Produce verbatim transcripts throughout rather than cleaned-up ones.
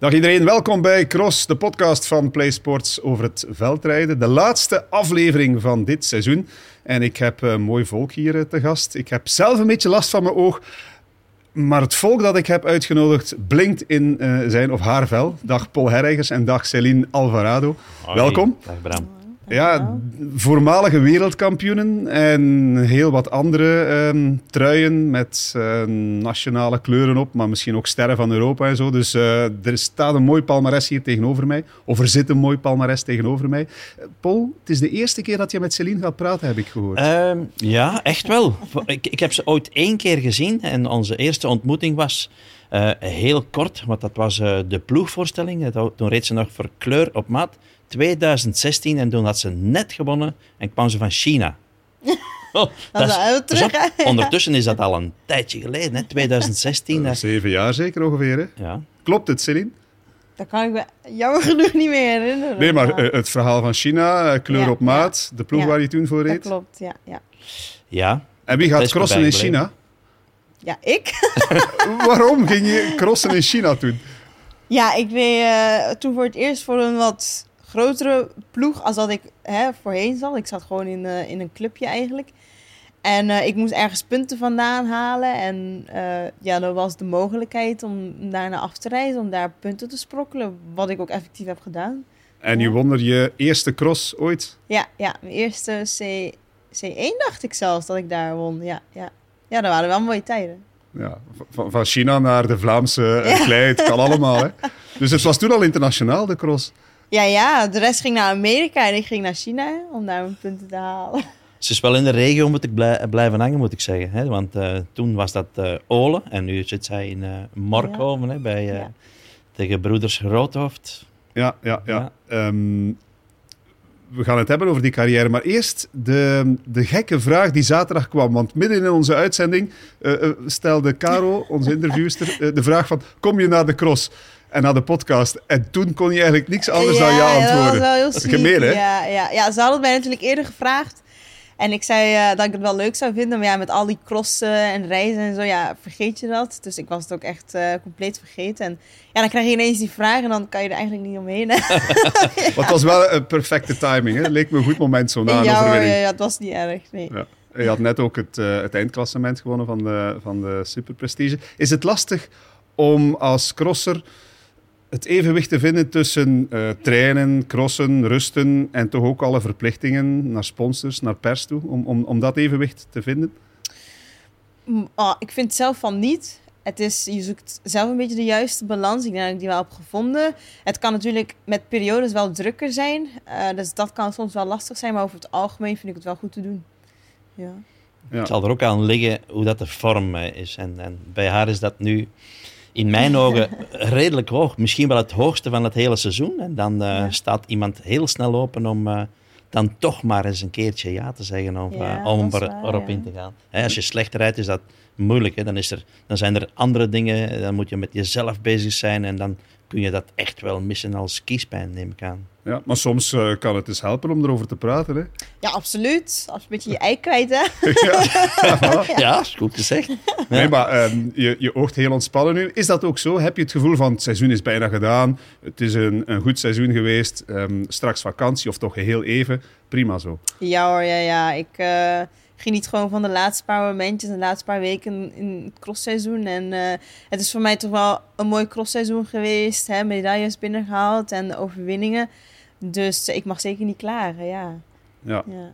Dag iedereen, welkom bij Cross, de podcast van PlaySports over het veldrijden. De laatste aflevering van dit seizoen. En ik heb uh, mooi volk hier uh, te gast. Ik heb zelf een beetje last van mijn oog. Maar het volk dat ik heb uitgenodigd blinkt in uh, zijn of haar vel. Dag Pol Herijgers en dag Céline Alvarado. Hoi. Welkom. Dag Bram. Ja, voormalige wereldkampioenen en heel wat andere uh, truien met uh, nationale kleuren op, maar misschien ook sterren van Europa en zo. Dus uh, er staat een mooi palmares hier tegenover mij. Of er zit een mooi palmares tegenover mij. Uh, Pol, het is de eerste keer dat je met Céline gaat praten, heb ik gehoord. Um, ja, echt wel. Ik, ik heb ze ooit één keer gezien en onze eerste ontmoeting was... Uh, heel kort, want dat was uh, de ploegvoorstelling. Dat, toen reed ze nog voor Kleur op maat tweeduizend zestien en toen had ze net gewonnen en kwam ze van China. Oh, dat is, dat terug, dat, ja. Ondertussen is dat al een tijdje geleden, hè? tweeduizend zestien. Uh, zeven jaar zeker ongeveer. Hè? Ja. Klopt het, Céline? Dat kan ik me jammer genoeg niet meer herinneren. Nee, maar uh, het verhaal van China, uh, Kleur ja, op maat, ja, de ploeg ja, waar je toen voor reed. Dat klopt, ja. ja. ja en wie gaat crossen in China? Ja, ik. Waarom ging je crossen in China toen? Ja, ik reed uh, toen voor het eerst voor een wat grotere ploeg als dat ik hè, voorheen zat. Ik zat gewoon in, uh, in een clubje eigenlijk. En uh, ik moest ergens punten vandaan halen. En uh, ja, dan was de mogelijkheid om daarna af te reizen, om daar punten te sprokkelen. Wat ik ook effectief heb gedaan. En je won er je eerste cross ooit? Ja, ja mijn eerste C, C één dacht ik zelfs dat ik daar won, ja, ja. Ja, dat waren wel mooie tijden. Ja, van, van China naar de Vlaamse uh, klei, het kan allemaal. Hè? Dus het was toen al internationaal, de cross. Ja, ja, de rest ging naar Amerika en ik ging naar China hè, om daar mijn punten te halen. Ze is wel in de regio moet ik blij, blijven hangen, moet ik zeggen. Hè? Want uh, toen was dat uh, Ole en nu zit zij in uh, Morkhoven ja. hè, bij uh, ja. de gebroeders Roodhooft. Ja, ja, ja. ja. Um, We gaan het hebben over die carrière, maar eerst de, de gekke vraag die zaterdag kwam. Want midden in onze uitzending uh, stelde Caro, onze interviewster, uh, de vraag van... Kom je naar de cross en naar de podcast? En toen kon je eigenlijk niks anders ja, dan ja antwoorden. Ja, dat was wel heel gemeen, hè? Ja, ja. ja, ze hadden mij natuurlijk eerder gevraagd. En ik zei uh, dat ik het wel leuk zou vinden. Maar ja, met al die crossen en reizen en zo, ja, vergeet je dat. Dus ik was het ook echt uh, compleet vergeten. En ja, dan krijg je ineens die vraag en dan kan je er eigenlijk niet omheen. ja. Het was wel een perfecte timing, hè? Het leek me een goed moment zo na een ja, overwinning. Ja, het was niet erg, nee. Ja. Je had net ook het, uh, het eindklassement gewonnen van de, van de Superprestige. Is het lastig om als crosser het evenwicht te vinden tussen uh, trainen, crossen, rusten en toch ook alle verplichtingen naar sponsors, naar pers toe, om, om, om dat evenwicht te vinden? Oh, ik vind zelf van niet. Het is, je zoekt zelf een beetje de juiste balans. Ik denk dat ik die wel heb gevonden. Het kan natuurlijk met periodes wel drukker zijn. Uh, dus dat kan soms wel lastig zijn, maar over het algemeen vind ik het wel goed te doen. Ja. Ja. Het zal er ook aan liggen hoe dat de vorm is. En, en bij haar is dat nu... in mijn ogen redelijk hoog. Misschien wel het hoogste van het hele seizoen. En dan uh, ja. staat iemand heel snel open om uh, dan toch maar eens een keertje ja te zeggen of, ja, uh, om er, waar, erop ja. in te gaan. He, als je slecht rijdt is dat moeilijk. Hè? Dan, is er, dan zijn er andere dingen. Dan moet je met jezelf bezig zijn. En dan kun je dat echt wel missen als kiespijn, neem ik aan. Ja, maar soms uh, kan het dus helpen om erover te praten. Hè? Ja, absoluut. Als je een beetje je ei kwijt, hè. ja. ja, is goed gezegd. Ja. Nee, maar um, je, je oogt heel ontspannen nu. Is dat ook zo? Heb je het gevoel van het seizoen is bijna gedaan, het is een, een goed seizoen geweest, um, straks vakantie of toch heel even, prima zo? Ja hoor, ja, ja. Ik uh, geniet gewoon van de laatste paar momentjes, de laatste paar weken in het crossseizoen. En uh, het is voor mij toch wel een mooi crossseizoen geweest, hè? Medailles binnengehaald en overwinningen. Dus ik mag zeker niet klagen, ja. ja. ja.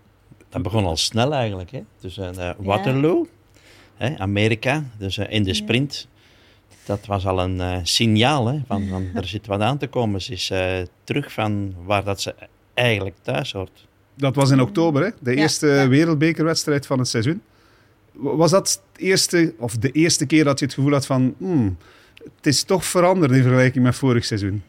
Dat begon al snel eigenlijk, hè. Dus uh, Waterloo, ja. hè, Amerika, dus uh, in de sprint. Ja. Dat was al een uh, signaal, hè, van, van er zit wat aan te komen. Ze is uh, terug van waar dat ze eigenlijk thuis hoort. Dat was in oktober, hè. De ja. eerste ja. wereldbekerwedstrijd van het seizoen. Was dat het eerste, of de eerste keer dat je het gevoel had van... Hmm, het is toch veranderd in vergelijking met vorig seizoen?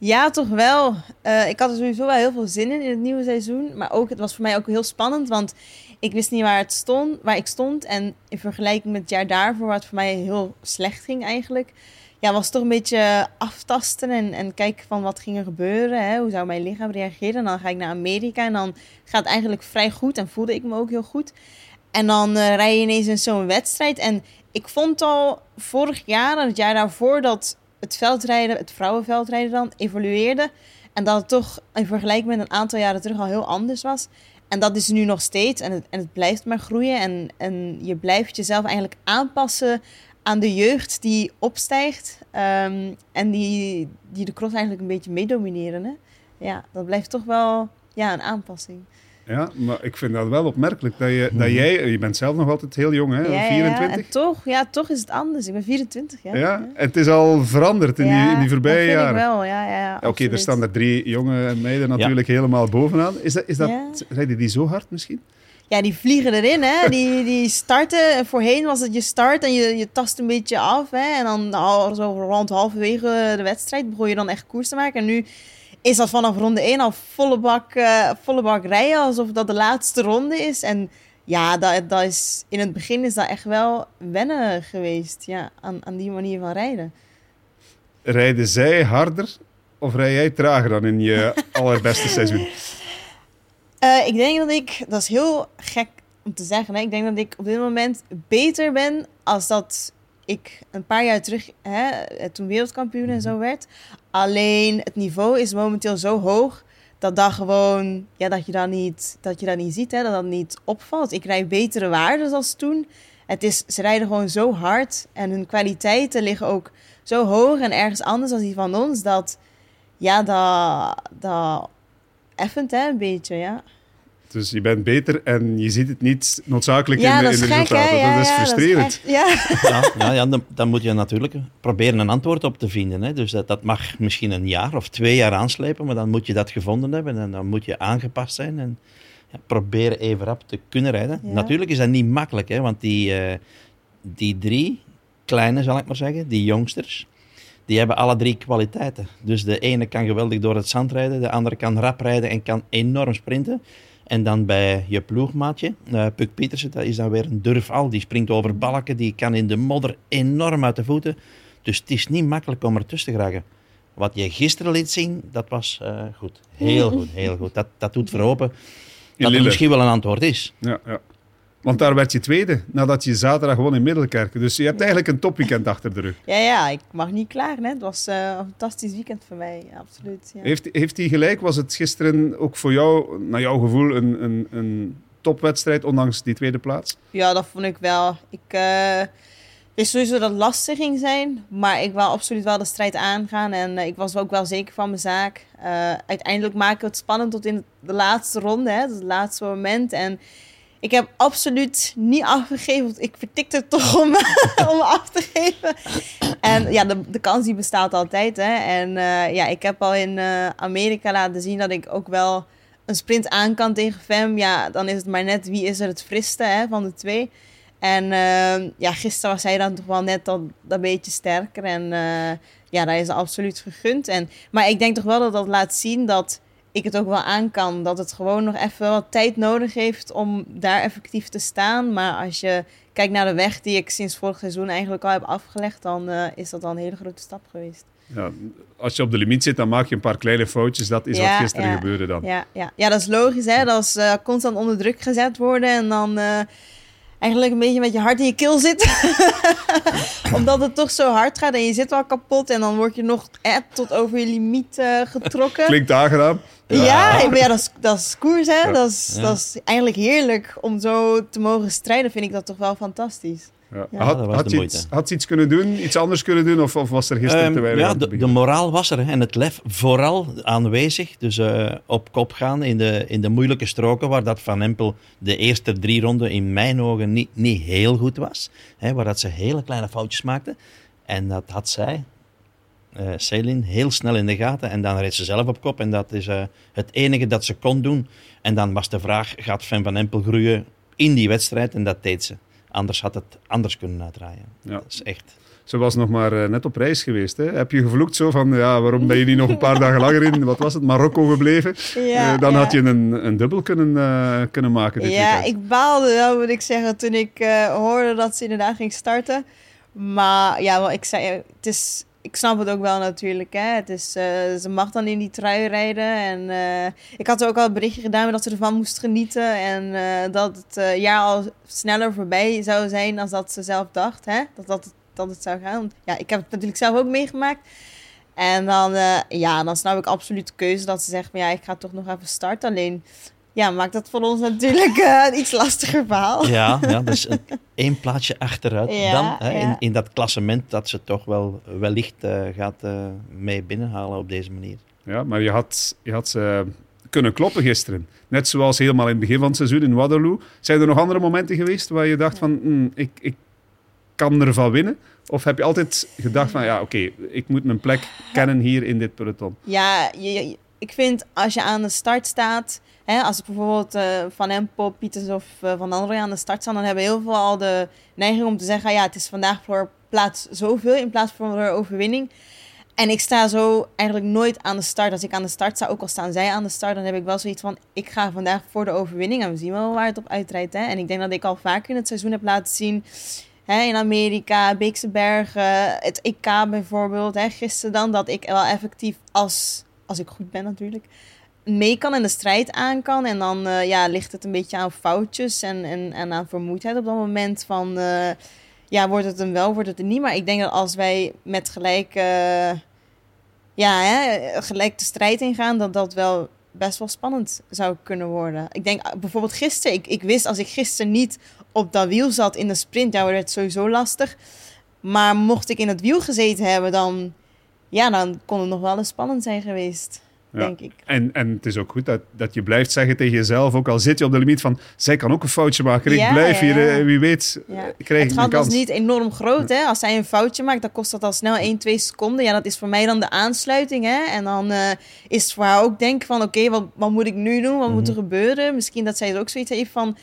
Ja, toch wel. Uh, ik had er sowieso wel heel veel zin in, in het nieuwe seizoen. Maar ook, het was voor mij ook heel spannend, want ik wist niet waar, het stond, waar ik stond. En in vergelijking met het jaar daarvoor, waar het voor mij heel slecht ging eigenlijk... Ja, was het toch een beetje aftasten en, en kijken van wat ging er gebeuren. Hè? Hoe zou mijn lichaam reageren? En dan ga ik naar Amerika en dan gaat het eigenlijk vrij goed. En voelde ik me ook heel goed. En dan uh, rij je ineens in zo'n wedstrijd. En ik vond al vorig jaar en het jaar daarvoor dat... het veldrijden, het vrouwenveldrijden dan, evolueerde. En dat het toch in vergelijking met een aantal jaren terug al heel anders was. En dat is nu nog steeds. En het, en het blijft maar groeien. En, en je blijft jezelf eigenlijk aanpassen aan de jeugd die opstijgt. Um, en die, die de cross eigenlijk een beetje meedomineren. Hè? Ja, dat blijft toch wel ja, een aanpassing. Ja, maar ik vind dat wel opmerkelijk. Dat, je, dat jij, je bent zelf nog altijd heel jong, hè? Ja, vierentwintig. Ja, en toch, ja, toch is het anders. Ik ben vierentwintig, ja. ja en het is al veranderd in, ja, die, in die voorbije jaren. Ja, dat vind ik wel, ja. ja, ja Oké, okay, er staan er drie jonge meiden natuurlijk ja. helemaal bovenaan. Is dat, is dat, ja. Rijden die zo hard misschien? Ja, die vliegen erin, hè. Die, die starten. Voorheen was het je start en je, je tast een beetje af, hè. En dan al, zo rond halverwege de wedstrijd begon je dan echt koers te maken. En nu is dat vanaf ronde één al volle bak, uh, volle bak rijden, alsof dat de laatste ronde is. En ja, dat, dat is, in het begin is dat echt wel wennen geweest, ja, aan, aan die manier van rijden. Rijden zij harder of rij jij trager dan in je allerbeste seizoen? Uh, ik denk dat ik, dat is heel gek om te zeggen, hè? Ik denk dat ik op dit moment beter ben als dat ik een paar jaar terug, hè, toen wereldkampioen en zo werd. Alleen het niveau is momenteel zo hoog dat dat gewoon, ja, dat je dat niet, dat je dat niet ziet, hè, dat dat niet opvalt. Ik rijd betere waarden dan toen. Het is, ze rijden gewoon zo hard en hun kwaliteiten liggen ook zo hoog en ergens anders dan die van ons, dat, ja, dat, dat effent, hè, een beetje, ja. Dus je bent beter en je ziet het niet noodzakelijk ja, in de, in de gek, resultaten. Ja, dat is ja, frustrerend. Dat is echt, ja. Ja, ja, ja, dan, dan moet je natuurlijk proberen een antwoord op te vinden. Hè. Dus dat, dat mag misschien een jaar of twee jaar aanslepen, maar dan moet je dat gevonden hebben en dan moet je aangepast zijn en ja, proberen even rap te kunnen rijden. Ja. Natuurlijk is dat niet makkelijk, hè, want die, uh, die drie kleine, zal ik maar zeggen, die jongsters, die hebben alle drie kwaliteiten. Dus de ene kan geweldig door het zand rijden, de andere kan rap rijden en kan enorm sprinten. En dan bij je ploegmaatje, uh, Puk Pietersen, dat is dan weer een durfal. Die springt over balken, die kan in de modder enorm uit de voeten. Dus het is niet makkelijk om ertussen te geraken. Wat je gisteren liet zien, dat was uh, goed. Heel goed, heel goed. Dat, dat doet verhopen dat er misschien wel een antwoord is. Ja, ja. Want daar werd je tweede, nadat je zaterdag won in Middelkerke. Dus je hebt eigenlijk een topweekend achter de rug. Ja, ja, ik mag niet klagen. Hè. Het was uh, een fantastisch weekend voor mij, absoluut. Ja. Heeft, heeft hij gelijk? Was het gisteren ook voor jou, naar jouw gevoel, een, een, een topwedstrijd, ondanks die tweede plaats? Ja, dat vond ik wel. Ik uh, wist sowieso dat het lastig ging zijn, maar ik wou absoluut wel de strijd aangaan. En uh, ik was ook wel zeker van mijn zaak. Uh, uiteindelijk maken we het spannend tot in de laatste ronde, hè. Dat is het laatste moment. En ik heb absoluut niet afgegeven, want ik vertikte het toch om, om af te geven. En ja, de, de kans die bestaat altijd. Hè. En uh, ja, ik heb al in uh, Amerika laten zien dat ik ook wel een sprint aan kan tegen Fem. Ja, dan is het maar net wie is er het friste, hè, van de twee. En uh, ja, gisteren was zij dan toch wel net dat, dat beetje sterker. En uh, ja, dat is absoluut gegund. En, maar ik denk toch wel dat dat laat zien dat ik het ook wel aan kan, dat het gewoon nog even wat tijd nodig heeft om daar effectief te staan. Maar als je kijkt naar de weg die ik sinds vorig seizoen eigenlijk al heb afgelegd, dan uh, is dat al een hele grote stap geweest. Ja, als je op de limiet zit, dan maak je een paar kleine foutjes. Dat is ja, wat gisteren ja, gebeurde dan. Ja, ja. ja, dat is logisch. Hè? Dat is uh, constant onder druk gezet worden en dan uh, eigenlijk een beetje met je hart in je keel zit. Omdat het toch zo hard gaat en je zit wel kapot en dan word je nog eh, tot over je limiet uh, getrokken. Klinkt aangedaan. Ja, ja. ja dat, is, dat is koers, hè. Ja. Dat, is, ja. dat is eigenlijk heerlijk om zo te mogen strijden. Vind ik dat toch wel fantastisch. Ja. Ja. Had, had, je iets, had je iets kunnen doen, iets anders kunnen doen, of, of was er gisteren um, te weinig? Ja, de, de moraal was er en het lef vooral aanwezig. Dus uh, op kop gaan in de, in de moeilijke stroken, waar dat Van Empel de eerste drie ronden in mijn ogen niet, niet heel goed was. Hè, waar dat ze hele kleine foutjes maakte. En dat had zij, Uh, Céline, heel snel in de gaten en dan reed ze zelf op kop en dat is uh, het enige dat ze kon doen. En dan was de vraag, gaat Fem van Empel groeien in die wedstrijd? En dat deed ze. Anders had het anders kunnen uitdraaien. Ja. Dat is echt. Ze was nog maar uh, net op reis geweest. Hè? Heb je gevloekt zo van, ja, waarom ben je niet nog een paar dagen langer in, wat was het, Marokko gebleven? Ja, uh, dan ja. had je een, een dubbel kunnen, uh, kunnen maken. Dit ja, weekend. Ik baalde wel, moet ik zeggen, toen ik uh, hoorde dat ze inderdaad ging starten. Maar ja, wel, ik zei, het is... Ik snap het ook wel natuurlijk. Hè. Het is, uh, ze mag dan in die trui rijden. En, uh, ik had er ook al een berichtje gedaan dat ze ervan moest genieten. En uh, dat het uh, jaar al sneller voorbij zou zijn dan dat ze zelf dacht. Hè. Dat dat dat het zou gaan. Ja, ik heb het natuurlijk zelf ook meegemaakt. En dan, uh, ja, dan snap ik absoluut de keuze dat ze zegt, maar ja, ik ga toch nog even starten. Alleen, ja, maakt dat voor ons natuurlijk uh, een iets lastiger verhaal. Ja, ja, dus een, één plaatsje achteruit. Ja, dan, hè, ja. in, in dat klassement dat ze toch wel wellicht uh, gaat uh, mee binnenhalen op deze manier. Ja, maar je had, je had ze uh, kunnen kloppen gisteren. Net zoals helemaal in het begin van het seizoen in Waterloo. Zijn er nog andere momenten geweest waar je dacht ja. van, mm, ik, ik kan ervan winnen? Of heb je altijd gedacht van, ja, oké, okay, ik moet mijn plek kennen hier in dit peloton? Ja, je, je, ik vind als je aan de start staat, hè, als bijvoorbeeld uh, Van Empel, Pieters of uh, Van den Berg aan de start staan, dan hebben heel veel al de neiging om te zeggen, ja, het is vandaag voor plaats zoveel in plaats van voor overwinning. En ik sta zo eigenlijk nooit aan de start. Als ik aan de start sta, ook al staan zij aan de start, dan heb ik wel zoiets van, ik ga vandaag voor de overwinning. En we zien wel waar het op uitrijdt. Hè? En ik denk dat ik al vaker in het seizoen heb laten zien, hè, in Amerika, Beekse Bergen, het E K bijvoorbeeld, hè, gisteren dan, dat ik wel effectief, als, als ik goed ben natuurlijk, mee kan en de strijd aan kan. En dan uh, ja, ligt het een beetje aan foutjes en, en, en aan vermoeidheid op dat moment van, uh, ja, wordt het hem wel, wordt het hem niet. Maar ik denk dat als wij met gelijk... Uh, Ja, hè, gelijk de strijd ingaan, dat dat wel best wel spannend zou kunnen worden. Ik denk bijvoorbeeld gisteren, ik, ik wist als ik gisteren niet op dat wiel zat in de sprint, ja, werd het sowieso lastig. Maar mocht ik in het wiel gezeten hebben, dan, ja, dan kon het nog wel eens spannend zijn geweest, ja. denk ik. En, en het is ook goed dat, dat je blijft zeggen tegen jezelf, ook al zit je op de limiet van, zij kan ook een foutje maken, ik ja, blijf ja. hier, wie weet ja. krijg ik een kans. Het gat was niet enorm groot, hè. Als zij een foutje maakt, dan kost dat al snel één, twee seconden. Ja, dat is voor mij dan de aansluiting, hè. En dan uh, is het voor haar ook denken van, oké, okay, wat, wat moet ik nu doen, wat mm-hmm. moet er gebeuren? Misschien dat zij er ook zoiets heeft van,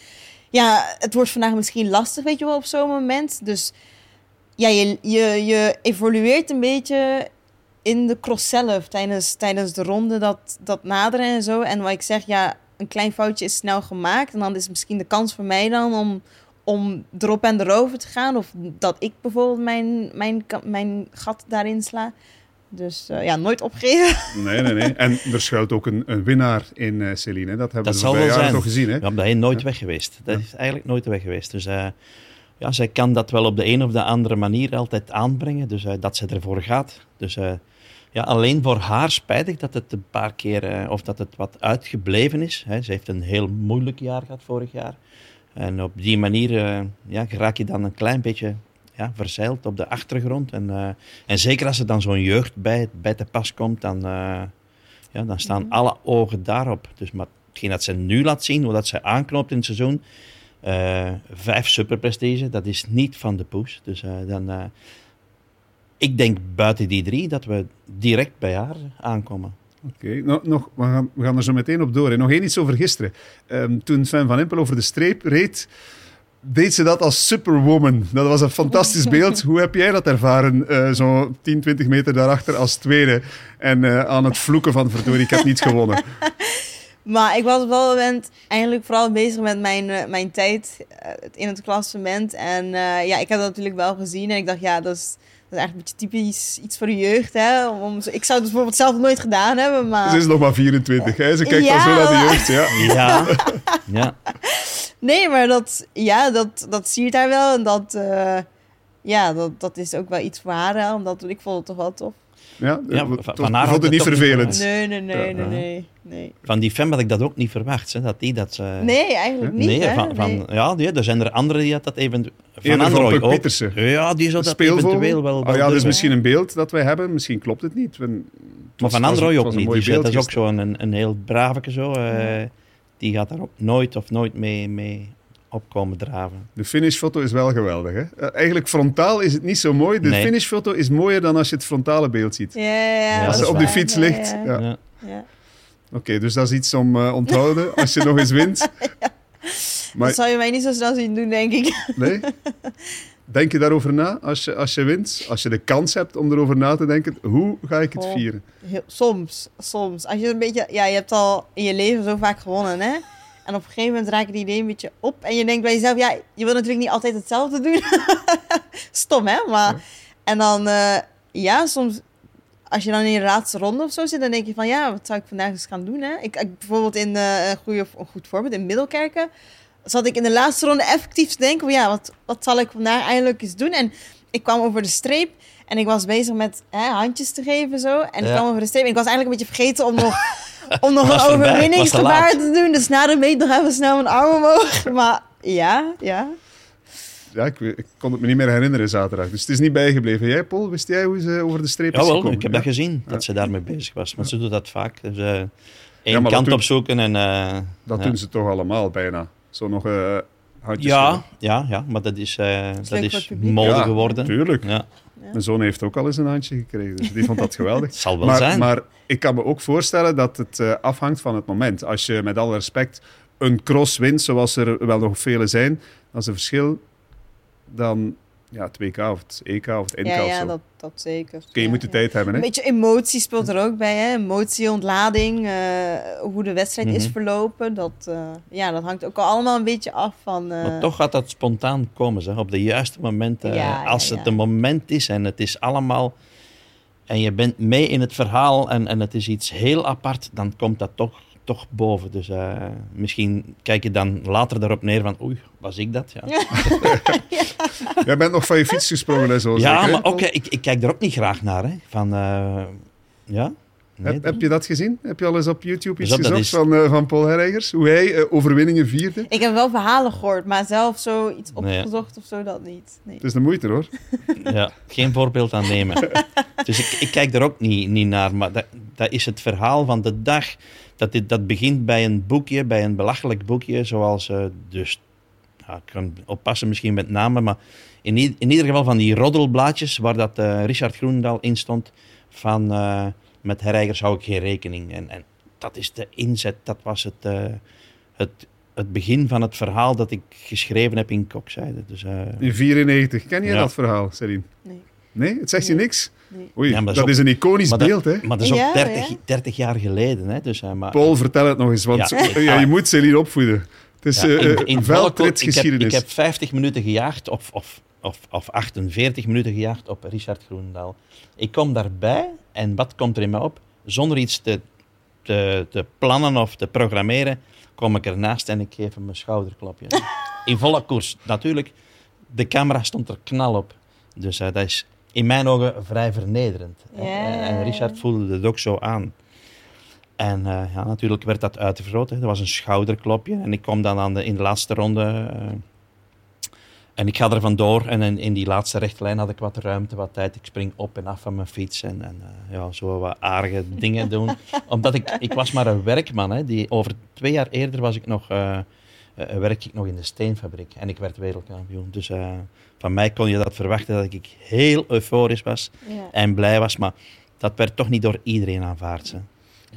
ja, het wordt vandaag misschien lastig, weet je wel, op zo'n moment. Dus ja, je, je, je evolueert een beetje in de cross zelf, tijdens, tijdens de ronde, dat, dat naderen en zo. En wat ik zeg, ja, een klein foutje is snel gemaakt. En dan is misschien de kans voor mij dan om, om erop en erover te gaan. Of dat ik bijvoorbeeld mijn, mijn, mijn gat daarin sla. Dus uh, ja, nooit opgeven. Nee, nee, nee. En er schuilt ook een, een winnaar in uh, Céline. Hè? Dat hebben dat we bij jou nog gezien. Hè? Ja, maar hij is nooit ja. weg geweest. Dat ja. is eigenlijk nooit weg geweest. Dus... Uh, Ja, zij kan dat wel op de een of de andere manier altijd aanbrengen, dus uh, dat ze ervoor gaat. Dus uh, ja, alleen voor haar spijtig dat het een paar keer, uh, of dat het wat uitgebleven is. Hè. Ze heeft een heel moeilijk jaar gehad vorig jaar. En op die manier uh, ja, raak je dan een klein beetje ja, verzeild op de achtergrond. En, uh, en zeker als er dan zo'n jeugd bij, bij te pas komt, dan, uh, ja, dan staan mm-hmm. alle ogen daarop. Dus maar hetgeen dat ze nu laat zien, hoe dat ze aanknoopt in het seizoen, Uh, vijf superprestige, dat is niet van de poes. Dus uh, dan, uh, ik denk buiten die drie dat we direct bij haar aankomen. Oké, okay. nou, nog, we gaan, we gaan er zo meteen op door. Hè. Nog één iets over gisteren. Um, toen Fem van Empel over de streep reed, deed ze dat als superwoman. Dat was een fantastisch beeld. Hoe heb jij dat ervaren, uh, zo'n tien, twintig meter daarachter als tweede? En uh, aan het vloeken van, verdorie, ik heb niet gewonnen. Maar ik was op dat moment eigenlijk vooral bezig met mijn, uh, mijn tijd uh, in het klassement. En uh, ja, ik heb dat natuurlijk wel gezien. En ik dacht, ja, dat is, dat is eigenlijk een beetje typisch iets voor de jeugd. Hè? Om, om, ik zou het bijvoorbeeld zelf nooit gedaan hebben, maar... Ze is nog maar vierentwintig, hè? Ze kijkt ja, al zo naar de jeugd, ja. Ja. ja. Nee, maar dat, ja, dat, dat zie je daar wel. En dat, uh, ja, dat, dat is ook wel iets voor haar, hè? Omdat ik vond het toch wel tof. Ja, ja v- toch, van haar vond het niet vervelend. Nee, nee, nee, nee, nee, nee. Van die Fem had ik dat ook niet verwacht. Hè, dat die dat, uh... Nee, eigenlijk niet. Nee, hè? Van, van, nee. Ja, nee, er zijn er anderen die dat, dat eventueel... Van Anrooij ook. Pietersen. Ja, die zou dat Speelvogel. Eventueel wel... wel oh, ja, dus ja. misschien een beeld dat wij hebben. Misschien klopt het niet. We, maar Van Anrooij ook niet. Dus, dat is ook zo'n een, een heel braveke zo. Uh, ja. Die gaat daar ook nooit of nooit mee... mee opkomen draven. De finishfoto is wel geweldig, hè? Uh, eigenlijk frontaal is het niet zo mooi. De nee. finishfoto is mooier dan als je het frontale beeld ziet. Yeah, yeah, ja, als ze op waar. de fiets ligt. Ja, ja. ja. ja. ja. Oké, okay, dus dat is iets om uh, onthouden als je nog eens wint. Ja. Maar... Dat zou je mij niet zo snel zien doen, denk ik. Nee? Denk je daarover na als je, als je wint? Als je de kans hebt om erover na te denken, hoe ga ik het vieren? Heel, soms, soms. Als je een beetje... Ja, je hebt al in je leven zo vaak gewonnen, hè? En op een gegeven moment raak je die idee een beetje op. En je denkt bij jezelf, ja, je wil natuurlijk niet altijd hetzelfde doen. Stom, hè? Maar, ja. En dan, uh, ja, soms... Als je dan in de laatste ronde of zo zit, dan denk je van... Ja, wat zou ik vandaag eens gaan doen, hè? Ik, ik bijvoorbeeld in uh, een, goede, een goed voorbeeld, in Middelkerke... Zat ik in de laatste ronde effectief te denken van... Ja, wat, wat zal ik vandaag eigenlijk eens doen? En ik kwam over de streep en ik was bezig met hè, handjes te geven zo. En ja. ik kwam over de streep en ik was eigenlijk een beetje vergeten om nog, om nog een overwinningsgebaar te doen. Dus na de meet nog even snel mijn arm omhoog. Maar ja, ja. Ja, ik, ik kon het me niet meer herinneren zaterdag. Dus het is niet bijgebleven. Jij, Pol, wist jij hoe ze over de streep is gekomen? Jawel, ik heb ja? dat gezien, dat ja. ze daarmee bezig was. Maar ja. ze doet dat vaak. Dus, uh, één ja, kant doen, opzoeken en... Uh, dat ja. doen ze toch allemaal bijna. Zo nog uh, handjes. Ja, ja, ja, maar dat is, uh, dat dat is mode ja, geworden. Tuurlijk. Ja. Ja. Mijn zoon heeft ook al eens een handje gekregen. Dus die vond dat geweldig. Het zal wel maar, zijn. Maar ik kan me ook voorstellen dat het uh, afhangt van het moment. Als je met alle respect een cross wint, zoals er wel nog vele zijn, dan is het verschil... dan ja, het W K of het E K of het N K ja, of zo. Ja, dat, dat zeker. Okay, je ja, moet de ja. tijd hebben, hè? Een beetje emotie speelt er ook bij, hè? Emotie, ontlading, uh, hoe de wedstrijd mm-hmm. is verlopen. Dat, uh, ja, dat hangt ook allemaal een beetje af van... Uh... Maar toch gaat dat spontaan komen, zeg. Op de juiste momenten. Uh, ja, als ja, het ja. een moment is en het is allemaal... En je bent mee in het verhaal en, en het is iets heel apart, dan komt dat toch, toch boven. Dus uh, misschien kijk je dan later daarop neer van oei, was ik dat? Ja. ja. Jij bent nog van je fiets gesprongen en zo. Ja, zeker, maar ook, ik, ik kijk er ook niet graag naar. Hè. Van, uh, ja, nee, heb, heb je dat gezien? Heb je al eens op YouTube iets dus gezocht is... van, uh, van Pol Herijgers? Hoe hij uh, overwinningen vierde? Ik heb wel verhalen gehoord, maar zelf zoiets opgezocht nee. of zo, dat niet. Nee. Het is de moeite, hoor. Ja, geen voorbeeld aan nemen. Dus ik, ik kijk er ook niet, niet naar. Maar dat, dat is het verhaal van de dag. Dat, dit, dat begint bij een boekje, bij een belachelijk boekje, zoals uh, dus. Ja, ik kan oppassen misschien met namen, maar in, i- in ieder geval van die roddelblaadjes waar dat uh, Richard Groenendaal in stond van uh, met Herijgers hou ik geen rekening. En, en dat is de inzet, dat was het, uh, het, het begin van het verhaal dat ik geschreven heb in Koksijde. Dus, uh, in vierennegentig, ken je ja. dat verhaal, Céline? Nee. Nee? Het zegt nee. je niks? Nee. Oei, ja, dat, dat is een iconisch dat, beeld, hè? Maar dat is ook dertig, dertig jaar geleden, hè? Dus, uh, maar, Pol, vertel het nog eens, want ja. Ja, je ah. moet Céline opvoeden. Dus, ja, in, in veldritsgeschiedenis. Ik, ik heb vijftig minuten gejaagd, of, of, of, of achtenveertig minuten gejaagd op Richard Groenendaal. Ik kom daarbij, en wat komt er in mij op? Zonder iets te, te, te plannen of te programmeren, kom ik ernaast en ik geef hem een schouderklopje. In volle koers. Natuurlijk, de camera stond er knal op. Dus uh, dat is in mijn ogen vrij vernederend. Yeah. En, en Richard voelde het ook zo aan. En uh, ja, natuurlijk werd dat uitvergroot. Dat was een schouderklopje. En ik kom dan aan de, in de laatste ronde. Uh, en ik ga er vandoor. En in, in die laatste rechtlijn had ik wat ruimte, wat tijd. Ik spring op en af van mijn fiets. En, en uh, ja, zo wat aardige dingen doen. Omdat ik, ik was maar een werkman. Hè, die, over twee jaar eerder was ik nog, uh, uh, werkte ik nog in de steenfabriek. En ik werd wereldkampioen. Dus uh, van mij kon je dat verwachten dat ik heel euforisch was. Ja. En blij was. Maar dat werd toch niet door iedereen aanvaard. Hè.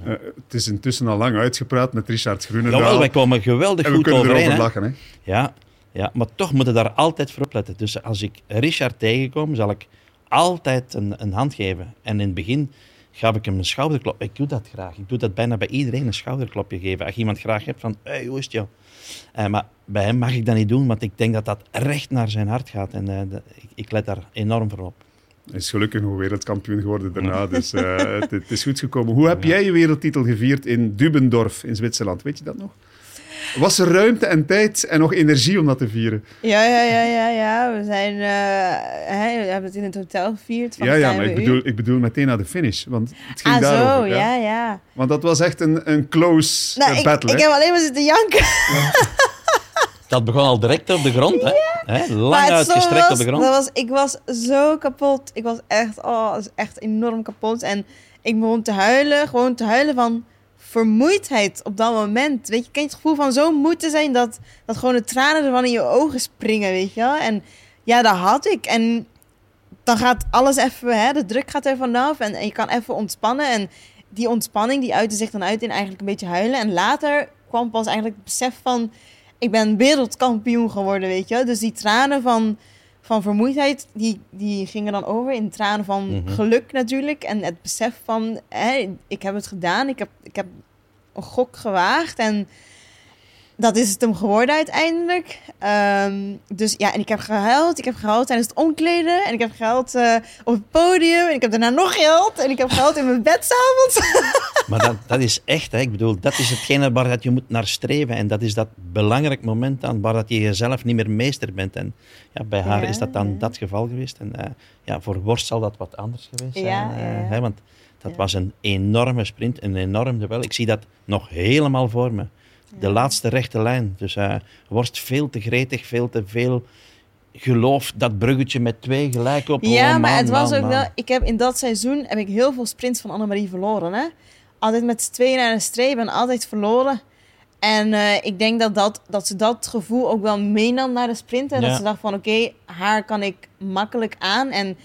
Uh, het is intussen al lang uitgepraat met Richard Groenendaal. Jawel, wij komen geweldig en goed overeen. En we kunnen overeen, erover lachen. Hè? Ja, ja, maar toch moeten we daar altijd voor opletten. Dus als ik Richard tegenkom, zal ik altijd een, een hand geven. En in het begin gaf ik hem een schouderklop. Ik doe dat graag. Ik doe dat bijna bij iedereen, een schouderklopje geven. Als je iemand graag hebt van, hey, hoe is het jou? Uh, maar bij hem mag ik dat niet doen, want ik denk dat dat recht naar zijn hart gaat. En uh, de, ik, ik let daar enorm voor op. Is gelukkig nog wereldkampioen geworden daarna, dus uh, het, het is goed gekomen. Hoe heb jij je wereldtitel gevierd in Dübendorf in Zwitserland? Weet je dat nog? Was er ruimte en tijd en nog energie om dat te vieren? Ja, ja, ja, ja, ja. We, zijn, uh, hè, we hebben het in het hotel gevierd. Van ja, ja, maar ik bedoel, ik bedoel meteen naar de finish. Want het ging ah, daarover, zo, ja. ja, ja. Want dat was echt een, een close nou, uh, battle. Ik, ik heb alleen maar zitten janken. Ja. Dat begon al direct op de grond, hè? Yeah. hè? Lang uitgestrekt was, op de grond. Dat was, ik was zo kapot. Ik was echt, oh, was echt enorm kapot. En ik begon te huilen, gewoon te huilen van vermoeidheid op dat moment. Weet je, ken je het gevoel van zo moe te zijn dat, dat gewoon de tranen ervan in je ogen springen, weet je wel? En ja, dat had ik. En dan gaat alles even, hè, de druk gaat er vanaf en, en je kan even ontspannen. En die ontspanning, die uitte zich dan uit in eigenlijk een beetje huilen. En later kwam pas eigenlijk het besef van... Ik ben wereldkampioen geworden, weet je. Dus die tranen van, van vermoeidheid, die, die gingen dan over in tranen van mm-hmm. geluk natuurlijk. En het besef van, hé, ik heb het gedaan. Ik heb, ik heb een gok gewaagd. En dat is het hem geworden uiteindelijk. Um, dus ja, en ik heb gehuild. Ik heb gehuild tijdens het omkleden. En ik heb gehuild uh, op het podium. En ik heb daarna nog gehuild. En ik heb gehuild in mijn bed 's avonds. Maar dat, dat is echt, hè. Ik bedoel, dat is hetgene waar dat je moet naar streven. En dat is dat belangrijk moment aan waar dat je jezelf niet meer meester bent. En ja, bij haar ja, is dat dan ja. dat geval geweest. En uh, ja, voor Worst zal dat wat anders geweest zijn. Ja, ja, ja. Hè, want dat ja. was een enorme sprint, een enorm duel. Ik zie dat nog helemaal voor me. De ja. laatste rechte lijn. Dus uh, Worst veel te gretig, veel te veel geloof. Dat bruggetje met twee gelijk op. Ja, oh, maar man, het was man, ook man. wel... Ik heb in dat seizoen heb ik heel veel sprints van Annemarie verloren. Hè? Altijd met z'n tweeën naar de streep en altijd verloren. En uh, ik denk dat, dat, dat ze dat gevoel ook wel meenam naar de sprint. En ja. dat ze dacht van oké, okay, haar kan ik makkelijk aan. En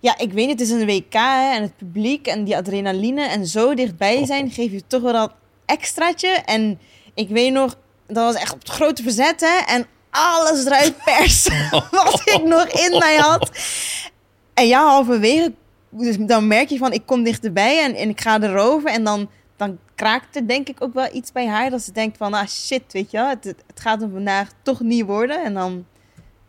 ja, ik weet het, het is een W K hè, en het publiek en die adrenaline en zo dichtbij zijn, geef je toch wel dat extraatje. En ik weet nog, dat was echt op het grote verzet, hè, en alles eruit persen wat ik nog in mij had. En ja, halverwege, dus dan merk je van, ik kom dichterbij en, en ik ga erover. En dan, dan kraakt er denk ik ook wel iets bij haar, dat ze denkt van, ah shit, weet je wel, het, het gaat hem vandaag toch niet worden. En dan...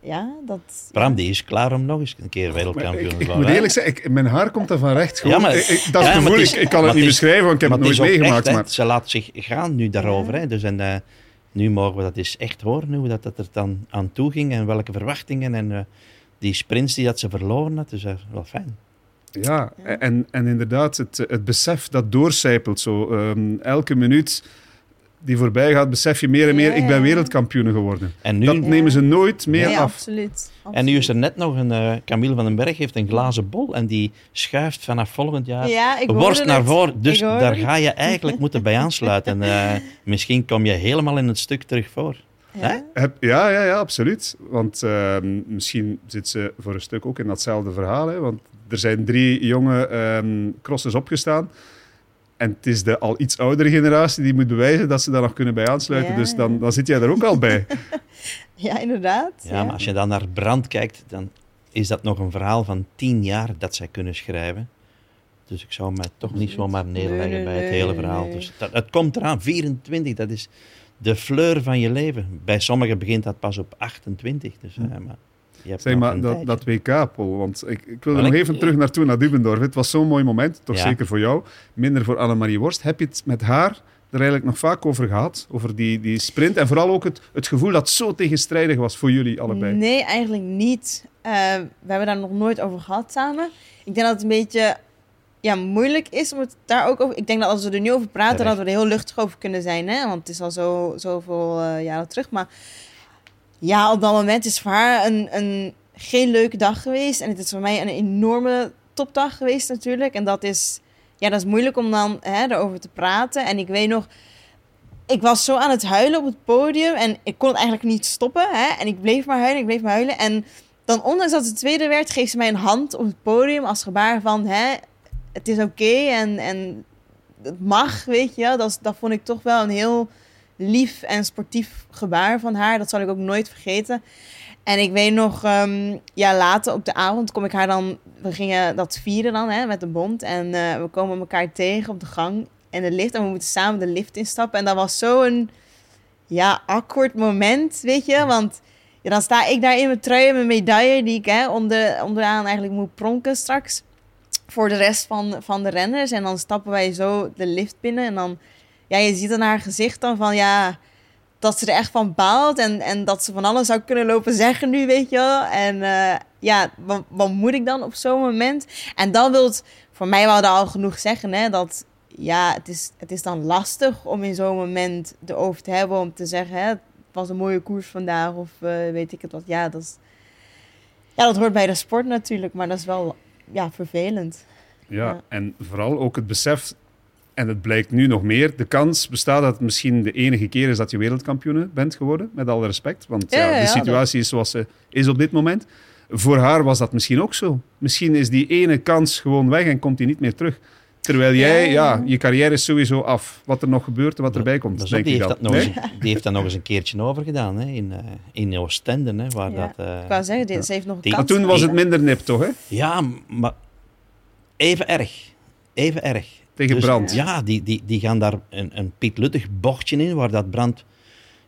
Ja, dat... Bram, die is klaar om nog eens een keer wereldkampioen te worden. Ik, ik moet eerlijk zijn, ik, mijn haar komt er van recht. Ja, maar, ik, ik, dat ja, gevoel, is, ik kan het niet is, beschrijven, want ik heb het nooit meegemaakt. Echt, maar. Ze laat zich gaan nu daarover. Ja. Hè. Dus en, uh, nu mogen we dat eens echt horen, hoe dat, dat er dan aan toe ging en welke verwachtingen. En uh, die sprints die dat ze verloren had, dus uh, wel fijn. Ja, ja. En, en inderdaad, het, het besef dat doorcijpelt zo. Um, elke minuut... die voorbij gaat, besef je meer en meer, ja, ja. ik ben wereldkampioen geworden. En nu, dat ja. nemen ze nooit meer nee, af. Absoluut, absoluut. En nu is er net nog een... Uh, Camille van den Berg heeft een glazen bol en die schuift vanaf volgend jaar ja, Worst naar voren. Dus daar het. ga je eigenlijk moeten bij aansluiten. Uh, misschien kom je helemaal in het stuk terug voor. Ja, ja, ja, ja, absoluut. Want uh, misschien zit ze voor een stuk ook in datzelfde verhaal. Hè? Want er zijn drie jonge um, crossers opgestaan. En het is de al iets oudere generatie die moet bewijzen dat ze daar nog kunnen bij aansluiten. Ja, dus dan, dan zit jij daar ook al bij. Ja, inderdaad. Ja, ja, maar als je dan naar Brand kijkt, dan is dat nog een verhaal van tien jaar dat zij kunnen schrijven. Dus ik zou mij toch niet zomaar neerleggen nee, nee, bij het hele verhaal. Nee. Dus dat, het komt eraan, vierentwintig, dat is de fleur van je leven. Bij sommigen begint dat pas op achtentwintig. Dus, hm. ja, maar Zeg maar, dat, dat W K, Pol, want ik, ik wil er nog even terug naartoe, naar Dübendorf. Het was zo'n mooi moment, toch ja. zeker voor jou, minder voor Annemarie Worst. Heb je het met haar er eigenlijk nog vaak over gehad, over die, die sprint? En vooral ook het, het gevoel dat zo tegenstrijdig was voor jullie allebei. Nee, eigenlijk niet. Uh, we hebben daar nog nooit over gehad samen. Ik denk dat het een beetje ja, moeilijk is om het daar ook over... Ik denk dat als we er nu over praten, Terecht. dat we er heel luchtig over kunnen zijn, hè? Want het is al zo, zoveel uh, jaren terug, maar... Ja, op dat moment is voor haar een, een geen leuke dag geweest. En het is voor mij een enorme topdag geweest natuurlijk. En dat is, ja, dat is moeilijk om dan hè, erover te praten. En ik weet nog, ik was zo aan het huilen op het podium. En ik kon het eigenlijk niet stoppen. Hè? En ik bleef maar huilen, ik bleef maar huilen. En dan, ondanks dat ze tweede werd, geeft ze mij een hand op het podium. Als gebaar van, hè, het is oké okay en, en het mag, weet je. Dat, dat vond ik toch wel een heel... lief en sportief gebaar van haar. Dat zal ik ook nooit vergeten. En ik weet nog, um, ja, later op de avond kom ik haar dan... We gingen dat vieren dan, hè, met de bond. En uh, we komen elkaar tegen op de gang en de lift. En we moeten samen de lift instappen. En dat was zo'n, ja, awkward moment, weet je. Want ja, dan sta ik daar in mijn trui en mijn medaille... die ik hè, onder, onderaan eigenlijk moet pronken straks. Voor de rest van, van de renners. En dan stappen wij zo de lift binnen en dan... Ja, je ziet aan haar gezicht dan van, ja, dat ze er echt van baalt. En, en dat ze van alles zou kunnen lopen zeggen nu, weet je wel. En uh, ja, wat, wat moet ik dan op zo'n moment? En dan wil het, voor mij wel al genoeg zeggen, hè. Dat, ja, het is, het is dan lastig om in zo'n moment erover te hebben. Om te zeggen, hè, het was een mooie koers vandaag. Of uh, weet ik het wat. Ja dat, is, ja, dat hoort bij de sport natuurlijk. Maar dat is wel, ja, vervelend. Ja, ja. En vooral ook het besef... En het blijkt nu nog meer. De kans bestaat dat het misschien de enige keer is dat je wereldkampioen bent geworden. Met alle respect. Want ja, ja, de situatie is zoals ze is op dit moment. Voor haar was dat misschien ook zo. Misschien is die ene kans gewoon weg en komt die niet meer terug. Terwijl jij, ja, je carrière is sowieso af. Wat er nog gebeurt en wat erbij komt. Dus denk die, ik heeft dat. Dat nog eens, die heeft dat nog eens een keertje overgedaan. Hè? In, uh, in Oostende. Hè? Waar ja. dat, uh, ik wou zeggen, dit, ze heeft nog een die, kans. Maar toen was het minder nip, toch? Hè? Ja, maar even erg. Even erg. Tegen dus, Brand. Ja, die, die, die gaan daar een, een Piet Luttig bochtje in, waar dat Brand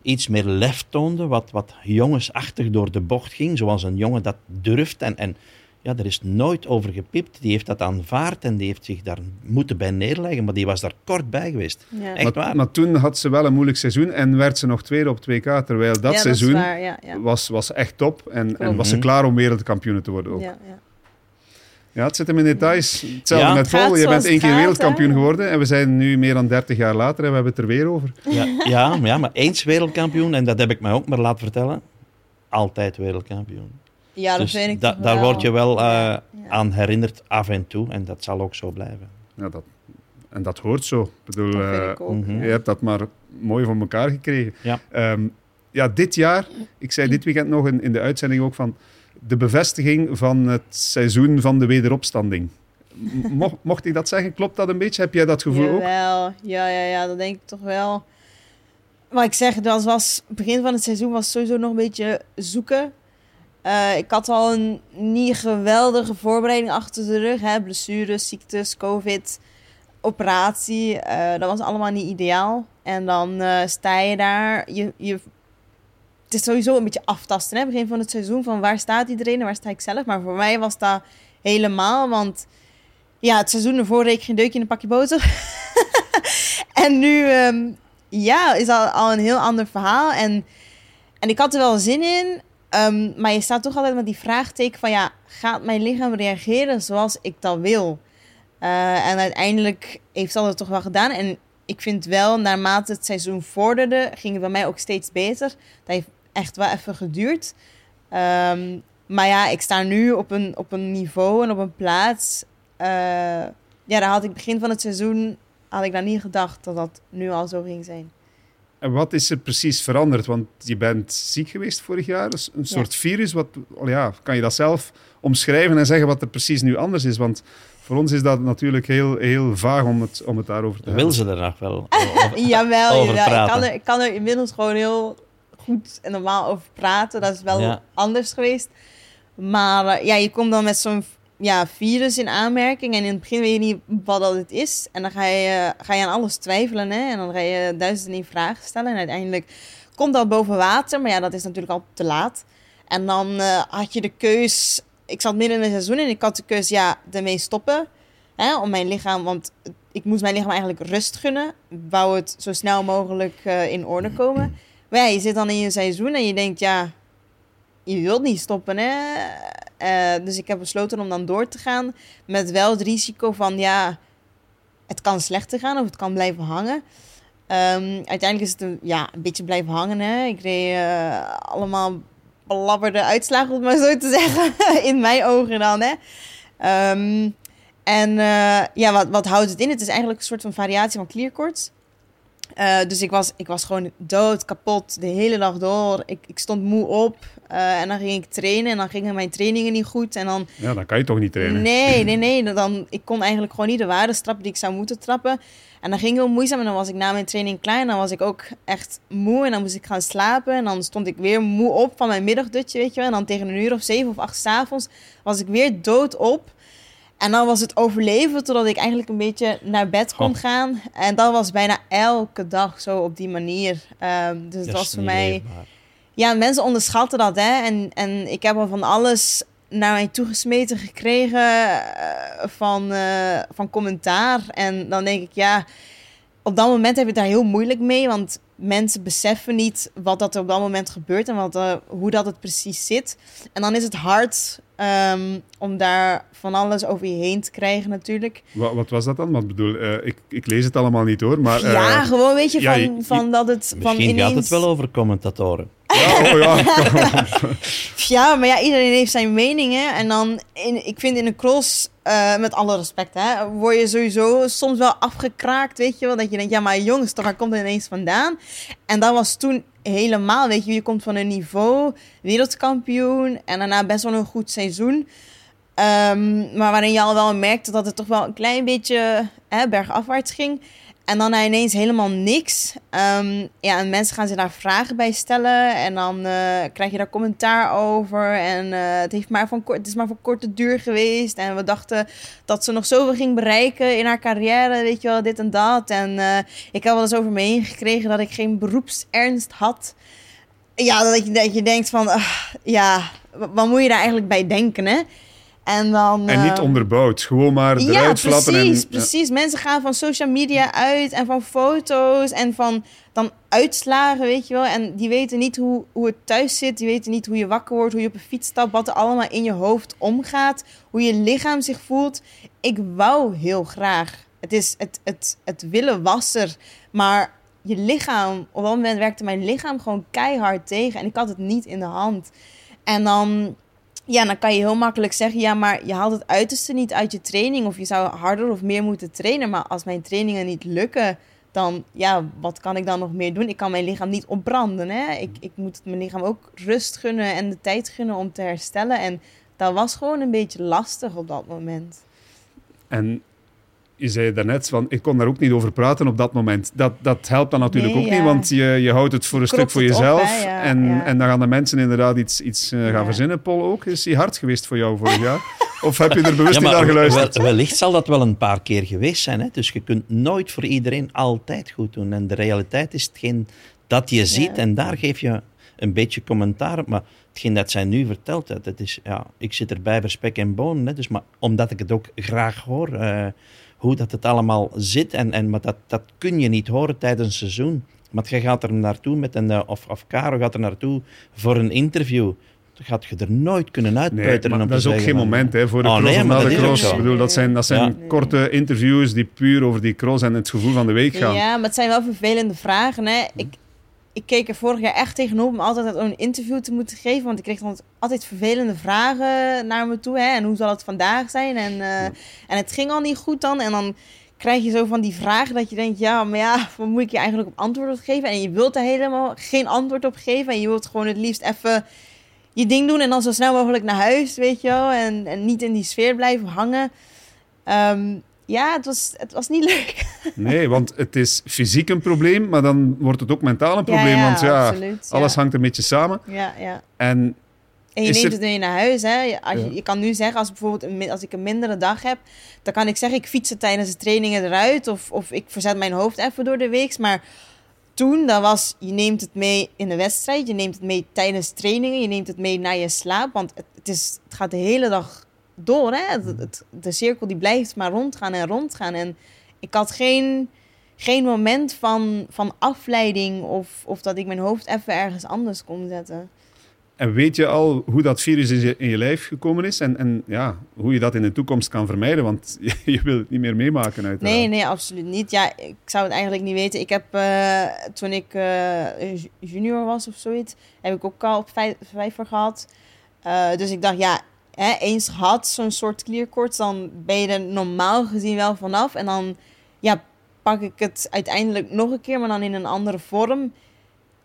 iets meer lef toonde, wat, wat jongensachtig door de bocht ging, zoals een jongen dat durft en, en ja, er is nooit over gepipt. Die heeft dat aanvaard en die heeft zich daar moeten bij neerleggen, maar die was daar kort bij geweest. Ja. Echt waar. Maar, maar toen had ze wel een moeilijk seizoen en werd ze nog tweede op het W K, terwijl dat, ja, dat seizoen ja, ja. Was, was echt top en, en was ze klaar om wereldkampioen te worden ook. Ja, ja. Ja, het zit hem in details. Hetzelfde ja, met Vol. Je bent één keer gaat, wereldkampioen he? geworden en we zijn nu meer dan dertig jaar later en we hebben het er weer over. Ja, ja, ja, maar eens wereldkampioen, en dat heb ik mij ook maar laten vertellen, altijd wereldkampioen. Ja, dat dus vind ik da- wel. Daar word je wel uh, ja. aan herinnerd af en toe en dat zal ook zo blijven. Ja, dat, en dat hoort zo. Ik bedoel, dat vind ik ook, uh, ja. Je hebt dat maar mooi van elkaar gekregen. Ja. Um, ja, dit jaar, ik zei dit weekend nog in, in de uitzending ook van... De bevestiging van het seizoen van de wederopstanding. Mocht, mocht ik dat zeggen? Klopt dat een beetje? Heb jij dat gevoel Jawel. ook? Jawel, ja, ja, ja, dat denk ik toch wel. Maar ik zeg, dat was, begin van het seizoen was sowieso nog een beetje zoeken. Uh, ik had al een niet geweldige voorbereiding achter de rug. Hè? Blessures, ziektes, covid, operatie. Uh, dat was allemaal niet ideaal. En dan uh, sta je daar... je, je Het is sowieso een beetje aftasten, hè? Begin van het seizoen, van waar staat iedereen en waar sta ik zelf. Maar voor mij was dat helemaal, want ja, het seizoen ervoor reek ik geen deukje in een pakje boter. En nu um, ja, is dat al een heel ander verhaal. En, en ik had er wel zin in, um, maar je staat toch altijd met die vraagteken van, ja, gaat mijn lichaam reageren zoals ik dat wil? Uh, en uiteindelijk heeft dat het toch wel gedaan. En ik vind wel, naarmate het seizoen vorderde, ging het bij mij ook steeds beter. Dat heeft echt wel even geduurd. Um, maar ja, ik sta nu op een, op een niveau en op een plaats. Uh, ja, daar had ik begin van het seizoen had ik daar niet gedacht dat dat nu al zo ging zijn. En wat is er precies veranderd? Want je bent ziek geweest vorig jaar. Een soort ja. virus. Wat, oh ja, kan je dat zelf omschrijven en zeggen wat er precies nu anders is? Want voor ons is dat natuurlijk heel, heel vaag om het, om het daarover te hebben. Wil ze er nog wel over, jawel, over praten? Jawel, ik kan er, ik kan er inmiddels gewoon heel goed en normaal over praten. Dat is wel ja. anders geweest. Maar ja, je komt dan met zo'n ja, virus in aanmerking. En in het begin weet je niet wat dat het is. En dan ga je, ga je aan alles twijfelen. Hè? En dan ga je duizenden in vragen stellen. En uiteindelijk komt dat boven water. Maar ja, dat is natuurlijk al te laat. En dan uh, had je de keus... Ik zat midden in het seizoen en ik had de keus, ja, ermee stoppen. Hè, om mijn lichaam, want ik moest mijn lichaam eigenlijk rust gunnen. Wou het zo snel mogelijk uh, in orde komen. Maar ja, je zit dan in je seizoen en je denkt, ja, je wilt niet stoppen, hè. Uh, dus ik heb besloten om dan door te gaan. Met wel het risico van, ja, het kan slechter gaan of het kan blijven hangen. Um, uiteindelijk is het een, ja, een beetje blijven hangen, hè. Ik reed uh, allemaal... belabberde uitslagen, om het maar zo te zeggen. In mijn ogen dan, hè. Um, en uh, ja, wat, wat houdt het in? Het is eigenlijk een soort van variatie van klierkoorts. Uh, dus ik was, ik was gewoon dood, kapot, de hele dag door. Ik, ik stond moe op uh, en dan ging ik trainen en dan gingen mijn trainingen niet goed. En dan, ja, dan kan je toch niet trainen? Nee, nee, nee. Dan, ik kon eigenlijk gewoon niet de waarde trappen die ik zou moeten trappen. En dat ging heel moeizaam en dan was ik na mijn training klaar en dan was ik ook echt moe en dan moest ik gaan slapen. En dan stond ik weer moe op van mijn middagdutje, weet je wel. En dan tegen een uur of zeven of acht 's avonds was ik weer dood op. En dan was het overleven totdat ik eigenlijk een beetje naar bed kon oh. gaan. En dat was bijna elke dag zo op die manier. Um, dus dat was voor mij... Leefbaar. Ja, mensen onderschatten dat, hè. En, en ik heb al van alles naar mij toegesmeten gekregen uh, van, uh, van commentaar. En dan denk ik, ja... Op dat moment heb ik daar heel moeilijk mee. Want mensen beseffen niet wat dat er op dat moment gebeurt. En wat, uh, hoe dat het precies zit. En dan is het hard... Um, om daar van alles over je heen te krijgen natuurlijk. Wat, wat was dat dan? Want bedoel, uh, ik, ik lees het allemaal niet hoor, maar... Uh, ja, gewoon weet je, ja, van, je, van dat het... Misschien van ineens... gaat het wel over commentatoren. Ja, oh ja. Ja, maar ja, iedereen heeft zijn mening, hè. En dan, in, ik vind in een cross, uh, met alle respect, hè, word je sowieso soms wel afgekraakt, weet je wel. Dat je denkt, ja, maar jongens, toch, waar komt het ineens vandaan? En dat was toen... helemaal, weet je, je komt van een niveau, wereldkampioen en daarna best wel een goed seizoen. Um, maar waarin je al wel merkte dat het toch wel een klein beetje hè, bergafwaarts ging. En dan ineens helemaal niks. Um, ja, en mensen gaan ze daar vragen bij stellen. En dan uh, krijg je daar commentaar over. En uh, het, heeft maar van kort, het is maar van korte duur geweest. En we dachten dat ze nog zoveel ging bereiken in haar carrière. Weet je wel, dit en dat. En uh, ik heb wel eens over me heen gekregen dat ik geen beroepsernst had. Ja, dat je, dat je denkt van... Uh, ja, wat moet je daar eigenlijk bij denken, hè? En, dan, en niet uh, onderbouwd, gewoon maar eruit ja, slappen. Precies, en, precies. Ja. Mensen gaan van social media uit en van foto's en van dan uitslagen, weet je wel. En die weten niet hoe, hoe het thuis zit, die weten niet hoe je wakker wordt, hoe je op een fiets stapt, wat er allemaal in je hoofd omgaat, hoe je lichaam zich voelt. Ik wou heel graag. Het, is, het, het, het willen was er, maar je lichaam, op dat moment werkte mijn lichaam gewoon keihard tegen en ik had het niet in de hand. En dan... Ja, dan kan je heel makkelijk zeggen... ja, maar je haalt het uiterste niet uit je training... of je zou harder of meer moeten trainen. Maar als mijn trainingen niet lukken... dan, ja, wat kan ik dan nog meer doen? Ik kan mijn lichaam niet opbranden, hè? Ik, ik moet mijn lichaam ook rust gunnen... en de tijd gunnen om te herstellen. En dat was gewoon een beetje lastig op dat moment. En je zei daarnet van... ik kon daar ook niet over praten op dat moment. Dat, dat helpt dan natuurlijk nee, ook ja. niet... want je, je houdt het voor een Kropt stuk voor jezelf. Op, ja, en, ja. en dan gaan de mensen inderdaad iets, iets uh, gaan ja. verzinnen. Pol ook. Is die hard geweest voor jou vorig jaar? Of heb je er bewust ja, maar, niet naar geluisterd? Wel, wellicht zal dat wel een paar keer geweest zijn. Hè? Dus je kunt nooit voor iedereen altijd goed doen. En de realiteit is hetgeen dat je ziet... Ja. en daar geef je een beetje commentaar op. Maar hetgeen dat zij nu vertelt... Dat is, ja, ik zit erbij voor spek en bonen. Hè? Dus, maar omdat ik het ook graag hoor... Uh, hoe dat het allemaal zit. En, en, maar dat, dat kun je niet horen tijdens een seizoen. Maar je gaat er naartoe met een... Of, of Caro gaat er naartoe voor een interview. Dat gaat je er nooit kunnen uitpuiteren. Nee, maar dat is ook geen van, moment hè, voor de oh, cross nee, of de cross. Ik bedoel, dat zijn, dat zijn ja. korte interviews die puur over die cross en het gevoel van de week gaan. Ja, maar het zijn wel vervelende vragen. Hè. Ik, ik keek er vorig jaar echt tegenop om altijd een interview te moeten geven. Want ik kreeg dan altijd vervelende vragen naar me toe. Hè? En hoe zal het vandaag zijn? En, uh, ja. en het ging al niet goed dan. En dan krijg je zo van die vragen dat je denkt... Ja, maar ja, wat moet ik je eigenlijk op antwoord op geven? En je wilt daar helemaal geen antwoord op geven. En je wilt gewoon het liefst even je ding doen. En dan zo snel mogelijk naar huis, weet je wel. En, en niet in die sfeer blijven hangen. Um, Ja, het was, het was niet leuk. Nee, want het is fysiek een probleem, maar dan wordt het ook mentaal een probleem. Ja, ja, want ja, absoluut, alles ja. hangt een beetje samen. Ja, ja. En, en je neemt er... het mee naar huis. Hè? Als ja. je, je kan nu zeggen, als, bijvoorbeeld een, als ik een mindere dag heb, dan kan ik zeggen, ik fiets tijdens de trainingen eruit. Of, of ik verzet mijn hoofd even door de week. Maar toen, dat was, je neemt het mee in de wedstrijd. Je neemt het mee tijdens trainingen. Je neemt het mee naar je slaap. Want het, het, is, het gaat de hele dag... door, hè? Het, het, de cirkel die blijft maar rondgaan en rondgaan. En ik had geen, geen moment van, van afleiding of, of dat ik mijn hoofd even ergens anders kon zetten. En weet je al hoe dat virus in je, in je lijf gekomen is? En, en ja, hoe je dat in de toekomst kan vermijden? Want je, je wil het niet meer meemaken uiteraard. Nee, nee, absoluut niet. Ja, ik zou het eigenlijk niet weten. Ik heb, uh, toen ik uh, junior was of zoiets, heb ik ook al op vijf, vijver gehad. Uh, dus ik dacht, ja... He, eens gehad zo'n soort klierkoorts, dan ben je er normaal gezien wel vanaf. En dan ja, pak ik het uiteindelijk nog een keer, maar dan in een andere vorm.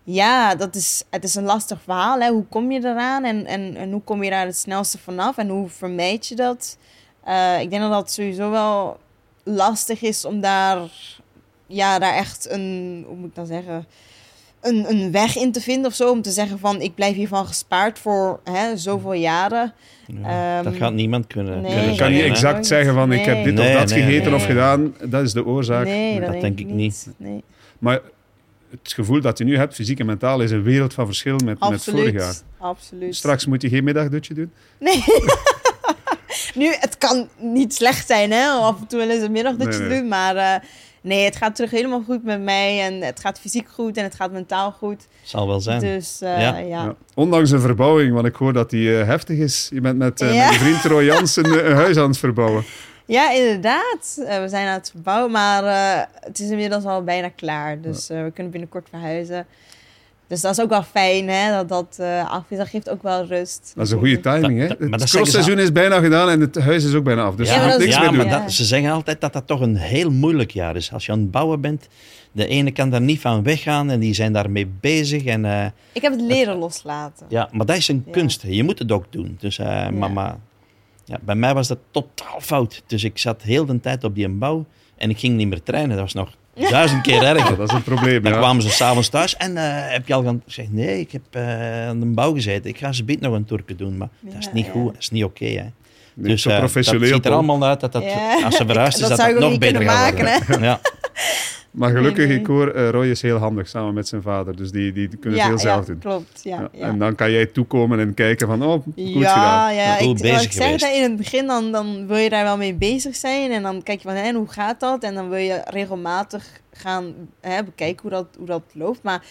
Ja, dat is, het is een lastig verhaal. Hè? Hoe kom je eraan en, en, en hoe kom je daar het snelste vanaf? En hoe vermijd je dat? Uh, ik denk dat dat sowieso wel lastig is om daar, ja, daar echt een... Hoe moet ik dat zeggen? Een, een weg in te vinden of zo, om te zeggen van ik blijf hiervan gespaard voor hè, zoveel jaren. Ja, um, dat gaat niemand kunnen. Nee, kunnen je kan niet exact hè? zeggen van nee. ik heb dit nee, of dat nee, gegeten nee. of gedaan. Dat is de oorzaak. Nee, dat, dat denk ik niet. Nee. Maar het gevoel dat je nu hebt, fysiek en mentaal, is een wereld van verschil met, met vorig jaar. Absoluut. Straks moet je geen middagdutje doen. Nee. Nu, het kan niet slecht zijn, hè? Af en toe wel eens een middagdutje nee, nee. doen, maar... Uh, Nee, het gaat terug helemaal goed met mij. En het gaat fysiek goed en het gaat mentaal goed. Zal wel zijn. Dus, uh, ja. Ja. Ja. Ondanks de verbouwing, want ik hoor dat die uh, heftig is. Je bent met, uh, ja. met je vriend Roy Jansen een huis aan het verbouwen. Ja, inderdaad. Uh, we zijn aan het verbouwen, maar uh, het is inmiddels al bijna klaar. Dus uh, we kunnen binnenkort verhuizen. Dus dat is ook wel fijn, hè? Dat dat uh, af is. Dat geeft ook wel rust. Dat is een goede timing, hè? Dat, dat, het crossseizoen is bijna gedaan en het huis is ook bijna af. Dus ja, je gaat niks ja, meer doen. Maar dat, ze zeggen altijd dat dat toch een heel moeilijk jaar is. Als je aan het bouwen bent, de ene kan daar niet van weggaan en die zijn daarmee bezig. En, uh, ik heb het leren dat, loslaten. Ja, maar dat is een ja. kunst. Je moet het ook doen. Dus uh, ja. mama... Ja, bij mij was dat totaal fout. Dus ik zat heel de tijd op die bouw en ik ging niet meer trainen. Dat was nog duizend keer erger. Dat is een probleem, Dan ja. kwamen ze s'avonds thuis en uh, heb je al gaan zeggen, nee, ik heb uh, aan de bouw gezeten. Ik ga ze biedt nog een toerke doen, maar ja, dat is niet ja. goed, dat is niet oké. Okay, nee, dus uh, dat ziet er allemaal uit dat, dat ja. als ze verhuisd is, dat dat, dat nog beter gaat maken, worden. Ja. Maar gelukkig, nee, nee. ik hoor, uh, Roy is heel handig samen met zijn vader. Dus die, die kunnen ja, het heel ja, zelf doen. Klopt, ja, ja. ja. En dan kan jij toekomen en kijken van, oh, goed ja, gedaan. Ja, goed ik, bezig ik zeg dat in het begin, dan, dan wil je daar wel mee bezig zijn. En dan kijk je van, hé, hoe gaat dat? En dan wil je regelmatig gaan hè, bekijken hoe dat, hoe dat loopt. Maar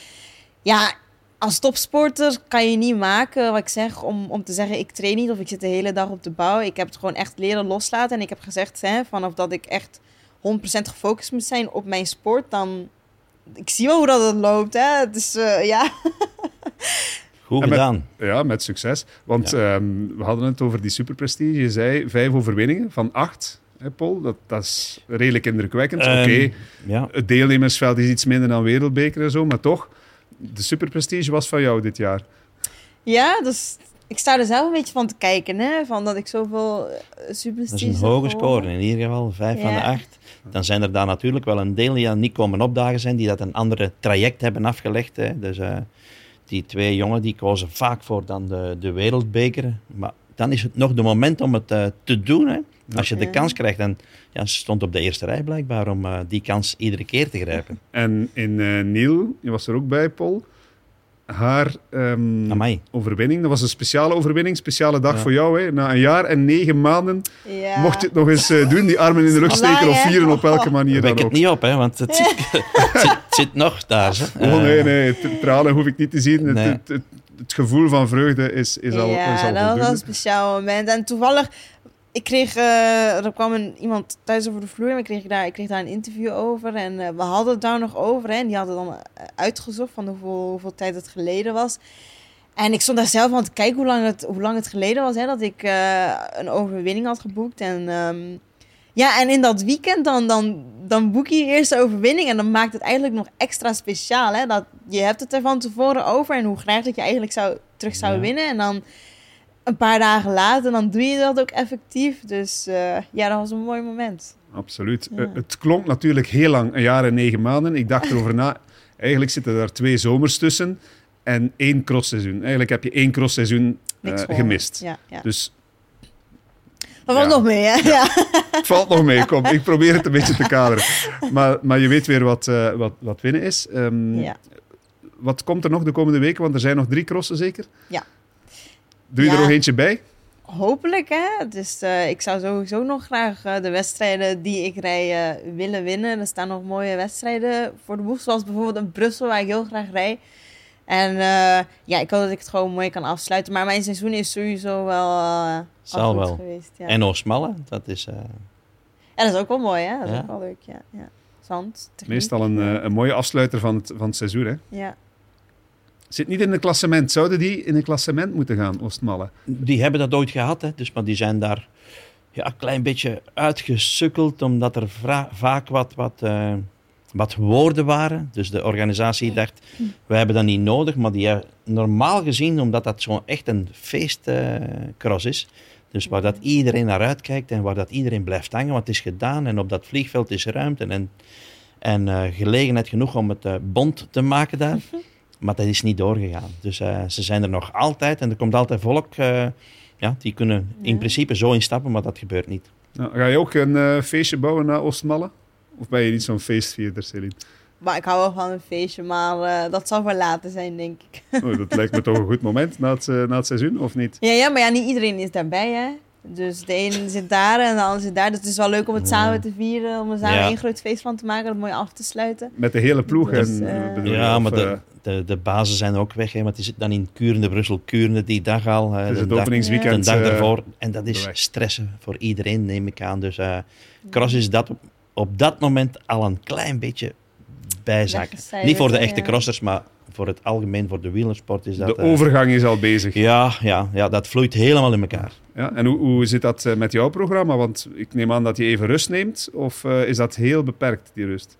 ja, als topsporter kan je niet maken, wat ik zeg, om, om te zeggen, ik train niet of ik zit de hele dag op de bouw. Ik heb het gewoon echt leren loslaten. En ik heb gezegd, hè, vanaf dat ik echt honderd procent gefocust moet zijn op mijn sport, dan... Ik zie wel hoe dat het loopt, hè. Dus, uh, ja. Goed met, gedaan. Ja, met succes. Want ja. um, we hadden het over die superprestige. Je zei vijf overwinningen van acht, hè, Pol. Dat, dat is redelijk indrukwekkend. Um, Oké, okay. ja. Het deelnemersveld is iets minder dan wereldbeker en zo, maar toch, de superprestige was van jou dit jaar. Ja, dus... Ik sta er zelf een beetje van te kijken, hè? Van dat ik zoveel superstities... Dat is een hoge score, in ieder geval vijf ja. van de acht. Dan zijn er daar natuurlijk wel een deel die aan niet komen opdagen zijn, die dat een andere traject hebben afgelegd. Hè? Dus uh, die twee jongen die kozen vaak voor dan de, de wereldbeker. Maar dan is het nog de moment om het uh, te doen, hè? Als je de kans krijgt. En ja, ze stond op de eerste rij blijkbaar om uh, die kans iedere keer te grijpen. En in uh, Niel, je was er ook bij, Pol... Haar um, overwinning, dat was een speciale overwinning, speciale dag ja. voor jou. Hè. Na een jaar en negen maanden ja. mocht je het nog eens uh, doen, die armen in de lucht steken of vieren op welke manier dan ook. Ik het niet op, hè, want het zit, het zit, het zit nog daar. Hè. Oh nee, nee, tranen hoef ik niet te zien. Nee. Het, het, het, het gevoel van vreugde is, is al Ja, is al dat was een speciaal moment. En toevallig, ik kreeg, uh, er kwam een, iemand thuis over de vloer en ik kreeg daar, ik kreeg daar een interview over. En uh, we hadden het daar nog over. Hè, en die hadden dan uitgezocht van hoeveel, hoeveel tijd het geleden was. En ik stond daar zelf aan te kijken hoe lang het, hoe lang het geleden was. Hè, dat ik uh, een overwinning had geboekt. En, um, ja, en in dat weekend dan, dan, dan boek je je eerste overwinning. En dan maakt het eigenlijk nog extra speciaal. Hè, dat, je hebt het er van tevoren over. En hoe graag dat je eigenlijk zou, terug zou ja. winnen. En dan... Een paar dagen later, dan doe je dat ook effectief. Dus uh, ja, dat was een mooi moment. Absoluut. Ja. Uh, het klonk natuurlijk heel lang, een jaar en negen maanden. Ik dacht erover na, eigenlijk zitten daar twee zomers tussen en één crossseizoen. Eigenlijk heb je één crossseizoen uh, gemist. Ja, ja. Dus, dat valt ja. nog mee, hè? Ja. Ja. Het valt nog mee, kom. Ik probeer het een beetje te kaderen. Maar, maar je weet weer wat, uh, wat, wat winnen is. Um, ja. Wat komt er nog de komende weken? Want er zijn nog drie crossen, zeker? Ja. Doe je ja, er nog eentje bij? Hopelijk, hè. Dus uh, ik zou sowieso nog graag uh, de wedstrijden die ik rij uh, willen winnen. Er staan nog mooie wedstrijden voor de boeg. Zoals bijvoorbeeld in Brussel, waar ik heel graag rijd. En uh, ja, ik hoop dat ik het gewoon mooi kan afsluiten. Maar mijn seizoen is sowieso wel uh, al goed wel. geweest. Ja. En Oostmalle, dat is... Uh... Ja, dat is ook wel mooi, hè. Dat is ja. ook wel leuk, ja. ja. Zand, techniek. Meestal een, uh, een mooie afsluiter van het, van het seizoen, hè. Ja. Zit niet in een klassement. Zouden die in een klassement moeten gaan, Oostmalle? Die hebben dat ooit gehad, hè? Dus, maar die zijn daar ja, een klein beetje uitgesukkeld, omdat er vra- vaak wat, wat, uh, wat woorden waren. Dus de organisatie dacht, wij hebben dat niet nodig. Maar die normaal gezien, omdat dat zo'n echt een feestcross uh, is, dus waar dat iedereen naar uitkijkt en waar dat iedereen blijft hangen, want het is gedaan en op dat vliegveld is ruimte en, en uh, gelegenheid genoeg om het uh, bond te maken daar. Maar dat is niet doorgegaan. Dus uh, ze zijn er nog altijd en er komt altijd volk. Uh, ja, die kunnen in ja. principe zo instappen, maar dat gebeurt niet. Nou, ga je ook een uh, feestje bouwen na Oostmalle? Of ben je niet zo'n feestvierder, Céline? Maar ik hou wel van een feestje, maar uh, dat zal wel later zijn, denk ik. Oh, dat lijkt me toch een goed moment na het, uh, na het seizoen, of niet? Ja, ja, maar ja, niet iedereen is daarbij, hè? Dus de ene zit daar en de ander zit daar. Dus het is wel leuk om het samen te vieren, om er samen ja. een groot feest van te maken, om het mooi af te sluiten. Met de hele ploeg. Dus, en, uh, ja, maar de, de, de bazen zijn ook weg. Hè, want die zit dan in Kuurne, Brussel, Kuurne, die dag al. Dus het, het dag, openingsweekend. De dag daarvoor. En dat is stressen voor iedereen, neem ik aan. Dus uh, cross is dat op, op dat moment al een klein beetje bijzaken. Niet voor de echte ja. crossers, maar... Voor het algemeen, voor de wielersport is dat... De overgang uh, is al bezig. Ja, ja, ja, dat vloeit helemaal in elkaar. Ja, en hoe, hoe zit dat met jouw programma? Want ik neem aan dat je even rust neemt. Of uh, is dat heel beperkt, die rust?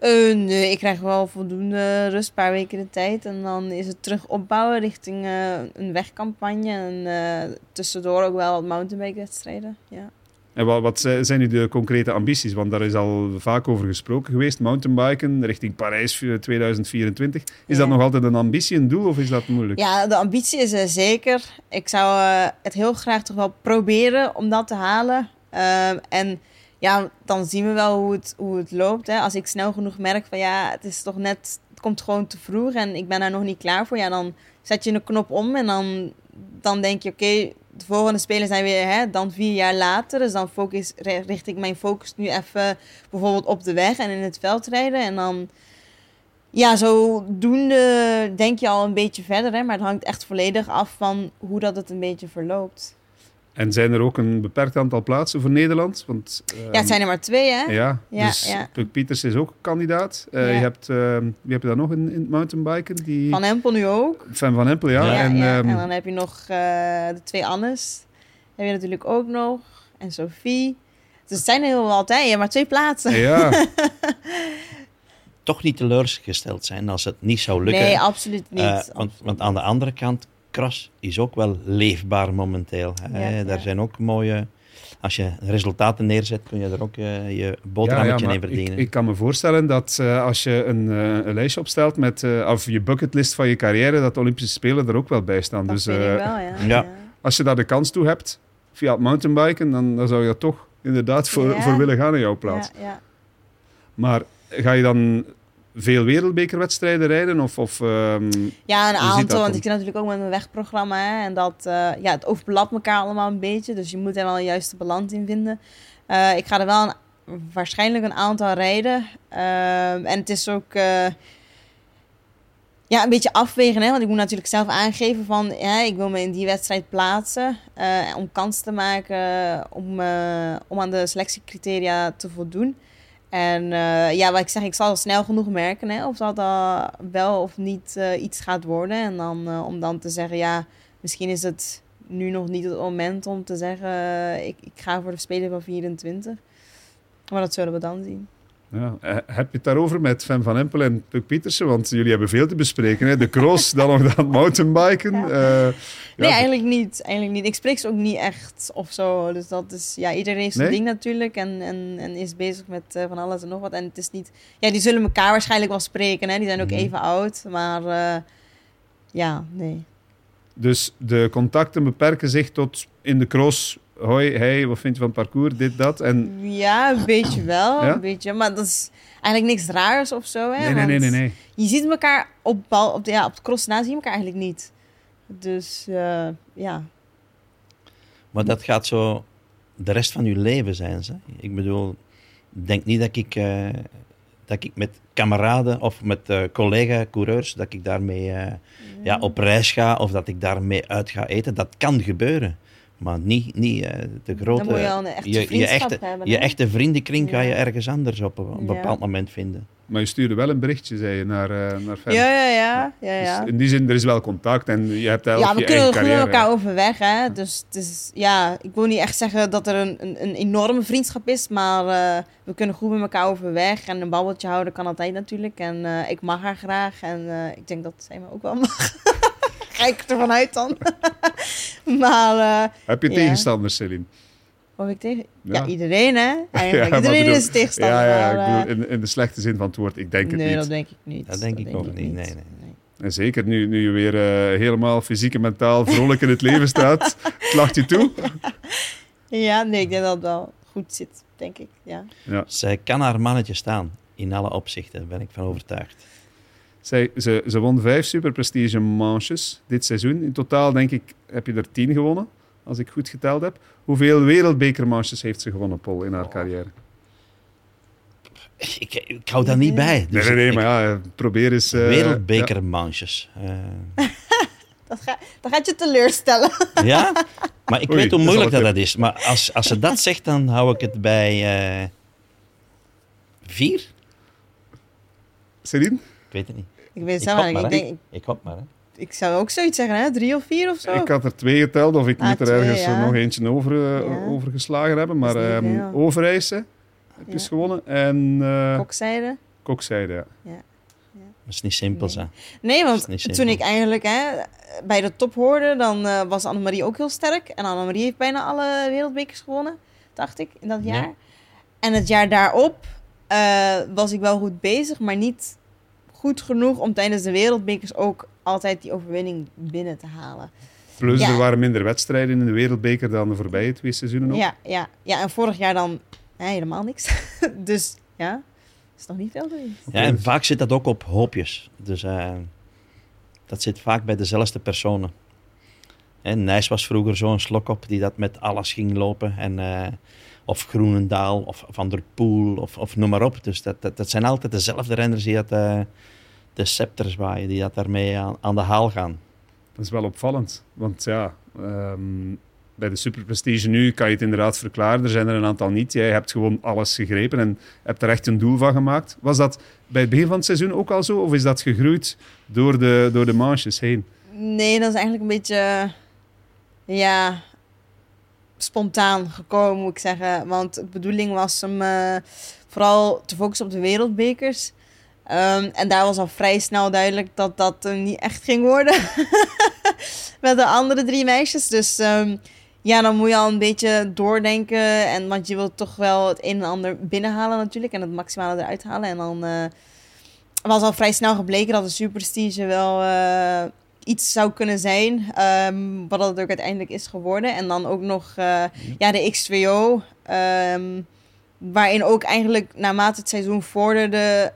Uh, nee, ik krijg wel voldoende rust, een paar weken de tijd. En dan is het terug opbouwen richting uh, een wegcampagne. En uh, tussendoor ook wel wat mountainbike-wedstrijden. Ja. En wat, wat zijn nu de concrete ambities? Want daar is al vaak over gesproken geweest. Mountainbiken richting Parijs tweeduizend vierentwintig. Is ja. dat nog altijd een ambitie, een doel of is dat moeilijk? Ja, de ambitie is uh, zeker. Ik zou uh, het heel graag toch wel proberen om dat te halen. Uh, en... Ja, dan zien we wel hoe het, hoe het loopt. Hè. Als ik snel genoeg merk van ja, het is toch net, het komt gewoon te vroeg en ik ben daar nog niet klaar voor. Ja, dan zet je een knop om en dan, dan denk je oké, okay, de volgende spelers zijn weer hè, dan vier jaar later. Dus dan focus, richt ik mijn focus nu even bijvoorbeeld op de weg en in het veld rijden. En dan, ja, zodoende denk je al een beetje verder. Hè, maar het hangt echt volledig af van hoe dat het een beetje verloopt. En zijn er ook een beperkt aantal plaatsen voor Nederland? Want, uh, ja, het zijn er maar twee, hè? Ja, ja dus ja. Puk Pietersen is ook kandidaat. Uh, ja. je hebt, uh, wie heb je daar nog in, in mountainbiken? Die... Van Empel nu ook. Fem van Empel, ja. ja, en, ja. Um... en dan heb je nog uh, de twee Annes. Heb je natuurlijk ook nog. En Sophie. Dus het zijn er heel wat, hè? Je hebt maar twee plaatsen. Ja. Toch niet teleurgesteld zijn als het niet zou lukken. Nee, absoluut niet. Uh, want, want aan de andere kant... Cross is ook wel leefbaar momenteel. Hè? Ja, Daar ja. zijn ook mooie... Als je resultaten neerzet, kun je er ook uh, je boterhammetje ja, ja, in verdienen. Ik, ik kan me voorstellen dat uh, als je een, uh, een lijstje opstelt met uh, of je bucketlist van je carrière, dat de Olympische Spelen er ook wel bij staan. Dat dus, vind uh, ik wel, ja. ja. Als je daar de kans toe hebt, via het mountainbiken, dan, dan zou je dat toch inderdaad voor, ja. voor willen gaan in jouw plaats. Ja, ja. Maar ga je dan... Veel wereldbekerwedstrijden rijden? Of, of, um, ja, een aantal. Want om... ik zit natuurlijk ook met mijn wegprogramma. Hè, en dat, uh, ja, het overlapt elkaar allemaal een beetje. Dus je moet er wel een juiste balans in vinden. Uh, ik ga er wel een, waarschijnlijk een aantal rijden. Uh, en het is ook... Uh, ja, een beetje afwegen. Hè, want ik moet natuurlijk zelf aangeven van... Ja, ik wil me in die wedstrijd plaatsen. Uh, om kans te maken. Om, uh, om aan de selectiecriteria te voldoen. En uh, ja, wat ik zeg, ik zal snel genoeg merken hè, of dat uh, wel of niet uh, iets gaat worden. En dan uh, om dan te zeggen, ja, misschien is het nu nog niet het moment om te zeggen... Uh, ik, ik ga voor de Spelen van vierentwintig. Maar dat zullen we dan zien. Ja, heb je het daarover met Fem van Empel en Puk Pietersen? Want jullie hebben veel te bespreken. Hè? De cross, dan nog dat mountainbiken. Ja. Uh, nee, ja. eigenlijk, niet, eigenlijk niet. Ik spreek ze ook niet echt of zo. Dus dat is, ja, iedereen heeft zijn nee? ding natuurlijk. En, en, en is bezig met uh, van alles en nog wat. En het is niet... Ja, die zullen elkaar waarschijnlijk wel spreken. Hè? Die zijn ook mm. even oud. Maar uh, ja, nee. Dus de contacten beperken zich tot in de cross... Hoi, hey, wat vind je van het parcours, dit, dat? En... Ja, een beetje wel. Ja? Een beetje, maar dat is eigenlijk niks raars of zo. Hè? Nee, nee, nee, nee, nee. Je ziet elkaar op, bal, op, de, ja, op het cross na, zie je elkaar eigenlijk niet. Dus, uh, ja. Maar dat gaat zo de rest van je leven zijn. Hè? Ik bedoel, denk niet dat ik, uh, dat ik met kameraden of met uh, collega-coureurs, dat ik daarmee uh, ja. Ja, op reis ga of dat ik daarmee uit ga eten. Dat kan gebeuren. Maar niet, niet de grote... Dan moet je al een echte je, je echte, hebben, je echte vriendenkring ja. ga je ergens anders op een bepaald ja. moment vinden. Maar je stuurde wel een berichtje, zei je, naar, naar Fem. Ja, ja, ja. ja, ja. Dus in die zin, er is wel contact en je hebt eigenlijk je eigen carrière. Ja, we kunnen gewoon elkaar overweg, hè. Dus het is, ja, ik wil niet echt zeggen dat er een, een, een enorme vriendschap is, maar uh, we kunnen goed met elkaar overweg. En een babbeltje houden kan altijd natuurlijk. En uh, ik mag haar graag en uh, ik denk dat zij me ook wel mag. Kijk er vanuit dan. maar, uh, Heb je yeah. tegenstanders, Céline? Of ik tegen... ja. ja, iedereen, hè? Eigenlijk. Ja, iedereen bedoel... is tegenstander. Ja, ja, maar, uh... ik bedoel, in, in de slechte zin van het woord, ik denk nee, het niet. Nee, dat denk ik niet. Dat denk dat ik denk ook ik niet. Nee, nee, nee. En zeker nu, nu je weer uh, helemaal fysiek en mentaal vrolijk in het leven staat. Het lacht je toe. ja, nee, ik denk dat het wel goed zit, denk ik. Ja. Ja. Zij kan haar mannetje staan, in alle opzichten, daar ben ik van overtuigd. Zij, ze, ze won vijf superprestige manches dit seizoen. In totaal, denk ik, heb je er tien gewonnen, als ik goed geteld heb. Hoeveel wereldbekermanches heeft ze gewonnen, Pol, in haar oh. carrière? Ik, ik hou daar niet bij. Dus nee, nee, nee, maar ja, probeer eens... Uh, wereldbekermanches. Ja. Uh. dat, ga, dat gaat je teleurstellen. ja? Maar ik Oei, weet hoe moeilijk dat, dat is. Maar als, als ze dat zegt, dan hou ik het bij uh, vier. Céline? Ik weet het niet. Ik weet het zelf ik, ik, ik, ik hoop maar. Hè. Ik zou ook zoiets zeggen, hè? Drie of vier of zo. Ik had er twee geteld, of ik ah, moet er twee, ergens ja. nog eentje over, ja. overgeslagen hebben. Maar um, Overijse heb je ja. gewonnen. En, uh, Koksijde. Koksijde, ja. ja. Ja. Dat is niet simpel, nee. Hè? Nee, want toen ik eigenlijk hè, bij de top hoorde, dan uh, was Annemarie ook heel sterk. En Annemarie heeft bijna alle wereldbekers gewonnen, dacht ik, in dat jaar. Ja. En het jaar daarop uh, was ik wel goed bezig, maar niet goed genoeg om tijdens de wereldbekers ook altijd die overwinning binnen te halen. Plus, ja. er waren minder wedstrijden in de wereldbeker dan de voorbije twee seizoenen op. Ja, ja, ja en vorig jaar dan nee, helemaal niks. Dus ja... is nog niet veel doen. Ja, en vaak zit dat ook op hoopjes. Dus uh, dat zit vaak bij dezelfde personen. En Nijs was vroeger zo'n slokop die dat met alles ging lopen. En, uh, of Groenendaal, of Van der Poel, of, of noem maar op. Dus dat, dat, dat zijn altijd dezelfde renners die dat, uh, de scepter zwaaien, die dat daarmee aan, aan de haal gaan. Dat is wel opvallend, want ja... Um... bij de superprestige nu kan je het inderdaad verklaren. Er zijn er een aantal niet. Jij hebt gewoon alles gegrepen en hebt er echt een doel van gemaakt. Was dat bij het begin van het seizoen ook al zo? Of is dat gegroeid door de, door de manches heen? Nee, dat is eigenlijk een beetje... ja... spontaan gekomen, moet ik zeggen. Want de bedoeling was om uh, vooral te focussen op de wereldbekers. Um, en daar was al vrij snel duidelijk dat dat uh, niet echt ging worden. Met de andere drie meisjes. Dus... Um, ja, dan moet je al een beetje doordenken. En, want je wilt toch wel het een en ander binnenhalen natuurlijk. En het maximale eruit halen. En dan uh, was al vrij snel gebleken dat de superprestige wel uh, iets zou kunnen zijn. Um, wat dat ook uiteindelijk is geworden. En dan ook nog uh, ja, de X twee O. Um, waarin ook eigenlijk naarmate het seizoen vorderde...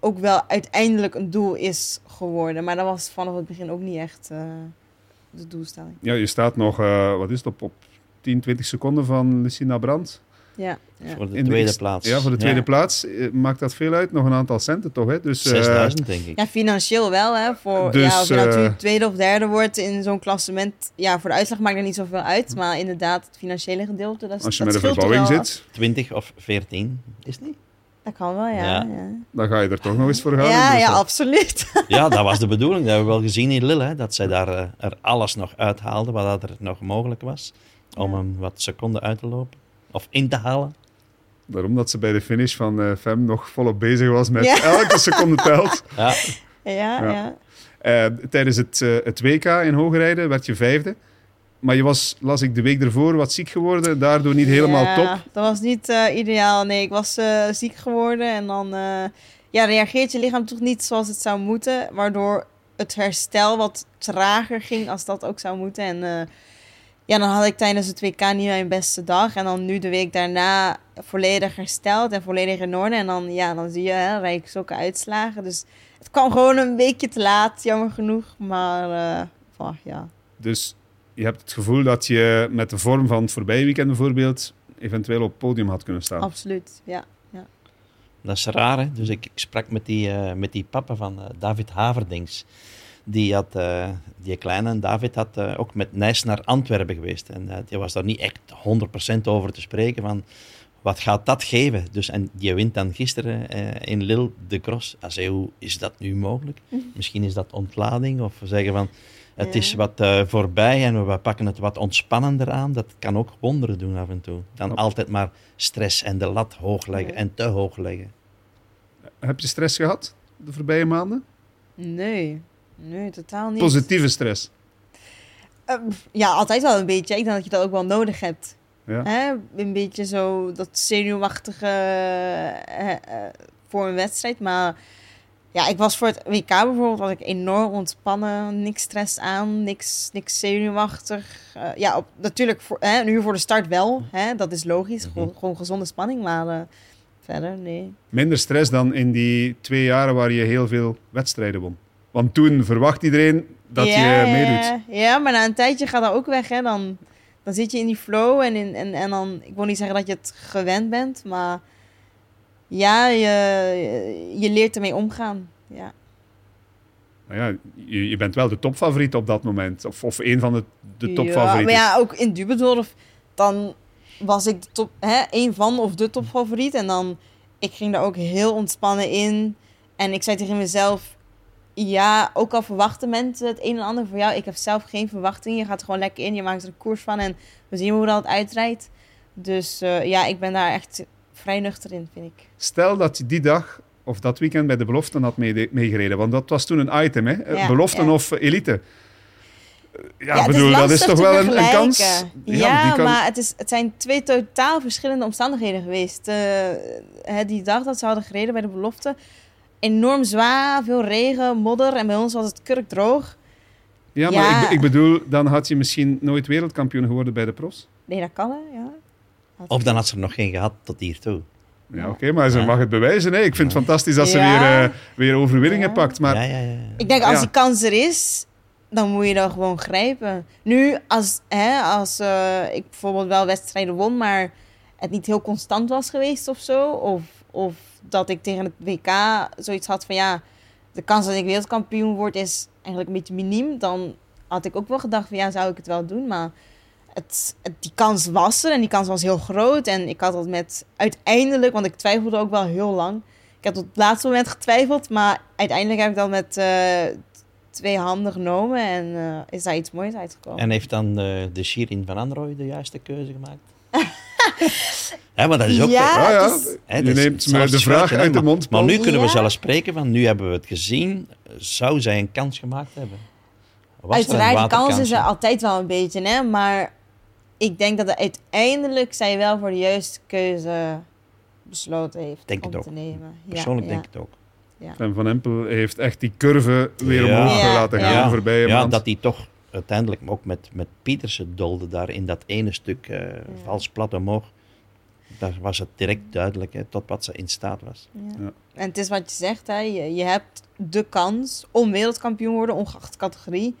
ook wel uiteindelijk een doel is geworden. Maar dat was vanaf het begin ook niet echt... Uh, de doelstelling. Ja, je staat nog, uh, wat is het, op, op tien, twintig seconden van Lucina Brand. Ja, ja. Voor de in tweede de, plaats. Ja, voor de tweede ja. plaats. Maakt dat veel uit? Nog een aantal centen toch? Hè? Dus, zesduizend uh, denk ik. Ja, financieel wel. Hè? Voor, dus, ja, of je uh, nou tweede of derde wordt in zo'n klassement, ja, voor de uitslag maakt er niet zoveel uit. Maar inderdaad, het financiële gedeelte, dat is als je met een verbouwing zit. Af. twintig of veertien, is het niet? Dat kan wel, ja. ja. ja. Dan ga je er toch nog eens voor gaan. Ja, dus ja, absoluut. Ja, dat was de bedoeling. Dat hebben we wel gezien in Lille. Hè, dat zij daar uh, er alles nog uithaalden wat er nog mogelijk was. Om hem wat seconden uit te lopen. Of in te halen. Daarom dat ze bij de finish van uh, Fem nog volop bezig was met ja. elke seconde telt. Ja, ja. ja. ja. Uh, tijdens het, uh, het W K in Hoogrijden werd je vijfde. Maar je was, las ik de week ervoor, wat ziek geworden. Daardoor niet helemaal ja, top. Dat was niet uh, ideaal. Nee, ik was uh, ziek geworden. En dan uh, ja, reageert je lichaam toch niet zoals het zou moeten. Waardoor het herstel wat trager ging als dat ook zou moeten. En uh, ja, dan had ik tijdens het W K niet mijn beste dag. En dan nu de week daarna volledig hersteld en volledig in orde. En dan, ja, dan zie je, hè, rijk zulke uitslagen. Dus het kwam gewoon een beetje te laat, jammer genoeg. Maar uh, bah, ja. Dus... je hebt het gevoel dat je met de vorm van het voorbije weekend bijvoorbeeld eventueel op het podium had kunnen staan. Absoluut, ja. ja. Dat is raar, hè? Dus ik, ik sprak met die, uh, met die papa van uh, David Haverdings. Die, had, uh, die kleine David had uh, ook met Nijs naar Antwerpen geweest. En uh, die was daar niet echt honderd procent over te spreken van wat gaat dat geven? Dus, en je wint dan gisteren uh, in Lille de Cross. Hij zei, hoe is dat nu mogelijk? Mm-hmm. Misschien is dat ontlading of zeggen van... het is wat uh, voorbij en we pakken het wat ontspannender aan. Dat kan ook wonderen doen af en toe. Dan okay. altijd maar stress en de lat hoog leggen nee. en te hoog leggen. Heb je stress gehad de voorbije maanden? Nee, nee, totaal niet. Positieve stress? Uh, ja, altijd wel een beetje. Ik denk dat je dat ook wel nodig hebt. Ja. Hè? Een beetje zo dat zenuwachtige uh, uh, voor een wedstrijd, maar... ja, ik was voor het W K bijvoorbeeld, was ik enorm ontspannen, niks stress aan, niks, niks zenuwachtig. Uh, ja, op, natuurlijk, voor, hè, een uur voor de start wel, hè, dat is logisch, mm-hmm. gewoon, gewoon gezonde spanning, maar uh, verder, nee. Minder stress dan in die twee jaren waar je heel veel wedstrijden won. Want toen verwacht iedereen dat ja, je meedoet. Ja, ja, maar na een tijdje gaat dat ook weg, hè, dan, dan zit je in die flow en, in, en, en dan, ik wil niet zeggen dat je het gewend bent, maar... ja, je, je leert ermee omgaan. Ja. Nou ja, je, je bent wel de topfavoriet op dat moment. Of, of een van de, de topfavorieten. Ja, maar ja, ook in Dübendorf, dan was ik de top, hè, een van of de topfavoriet. En dan, ik ging daar ook heel ontspannen in. En ik zei tegen mezelf, ja, ook al verwachten mensen het een en ander voor jou. Ik heb zelf geen verwachting. Je gaat gewoon lekker in, je maakt er een koers van. En we zien hoe dat uitrijdt. Dus uh, ja, ik ben daar echt... vrij nuchter in, vind ik. Stel dat je die dag of dat weekend bij de beloften had meegereden. Want dat was toen een item, hè? Ja, beloften ja. of elite. Ja, ja bedoel, dat is toch wel een, een kans? Ja, ja die kan... maar het, is, het zijn twee totaal verschillende omstandigheden geweest. Uh, die dag dat ze hadden gereden bij de belofte, enorm zwaar, veel regen, modder. En bij ons was het kurkdroog. Ja, maar ja. Ik, ik bedoel, dan had je misschien nooit wereldkampioen geworden bij de profs. Nee, dat kan hè, ja. Had of dan had ze er nog geen gehad tot hiertoe. Ja, oké, okay, maar ze ja. mag het bewijzen. Hè. Ik vind het fantastisch dat ze ja. weer, uh, weer overwinningen ja. pakt. Maar... Ja, ja, ja. Ik denk, als ja. die kans er is, dan moet je dat gewoon grijpen. Nu, als, hè, als uh, ik bijvoorbeeld wel wedstrijden won, maar het niet heel constant was geweest of zo. Of, of dat ik tegen het W K zoiets had van, ja, de kans dat ik wereldkampioen word is eigenlijk een beetje miniem. Dan had ik ook wel gedacht van, ja, zou ik het wel doen, maar... Het, het, die kans was er en die kans was heel groot. En ik had dat met uiteindelijk, want ik twijfelde ook wel heel lang. Ik had op het laatste moment getwijfeld, maar uiteindelijk heb ik dat met uh, twee handen genomen. En uh, is daar iets moois uitgekomen. En heeft dan uh, de Shirin van Anrooij de juiste keuze gemaakt? Ja, maar dat is ook... Ja, ja, ja. Dus, hè, je neemt me de vraag uit de mond. Maar, maar nu kunnen we ja. zelfs spreken van, nu hebben we het gezien. Zou zij een kans gemaakt hebben? Was Uiteraard, de kans is er altijd wel een beetje, hè, maar... Ik denk dat uiteindelijk zij wel voor de juiste keuze besloten heeft denk om het ook. te nemen. Persoonlijk ja, denk ik ja. het ook. Ja. Fem van Empel heeft echt die curve weer ja. omhoog ja. laten gaan ja. voorbij. Ja, dat hij toch uiteindelijk ook met, met Pietersen dolde daar in dat ene stuk uh, ja. vals plat omhoog. Daar was het direct duidelijk hè, tot wat ze in staat was. Ja. Ja. En het is wat je zegt, hè, je, je hebt de kans om wereldkampioen te worden, ongeacht categorie.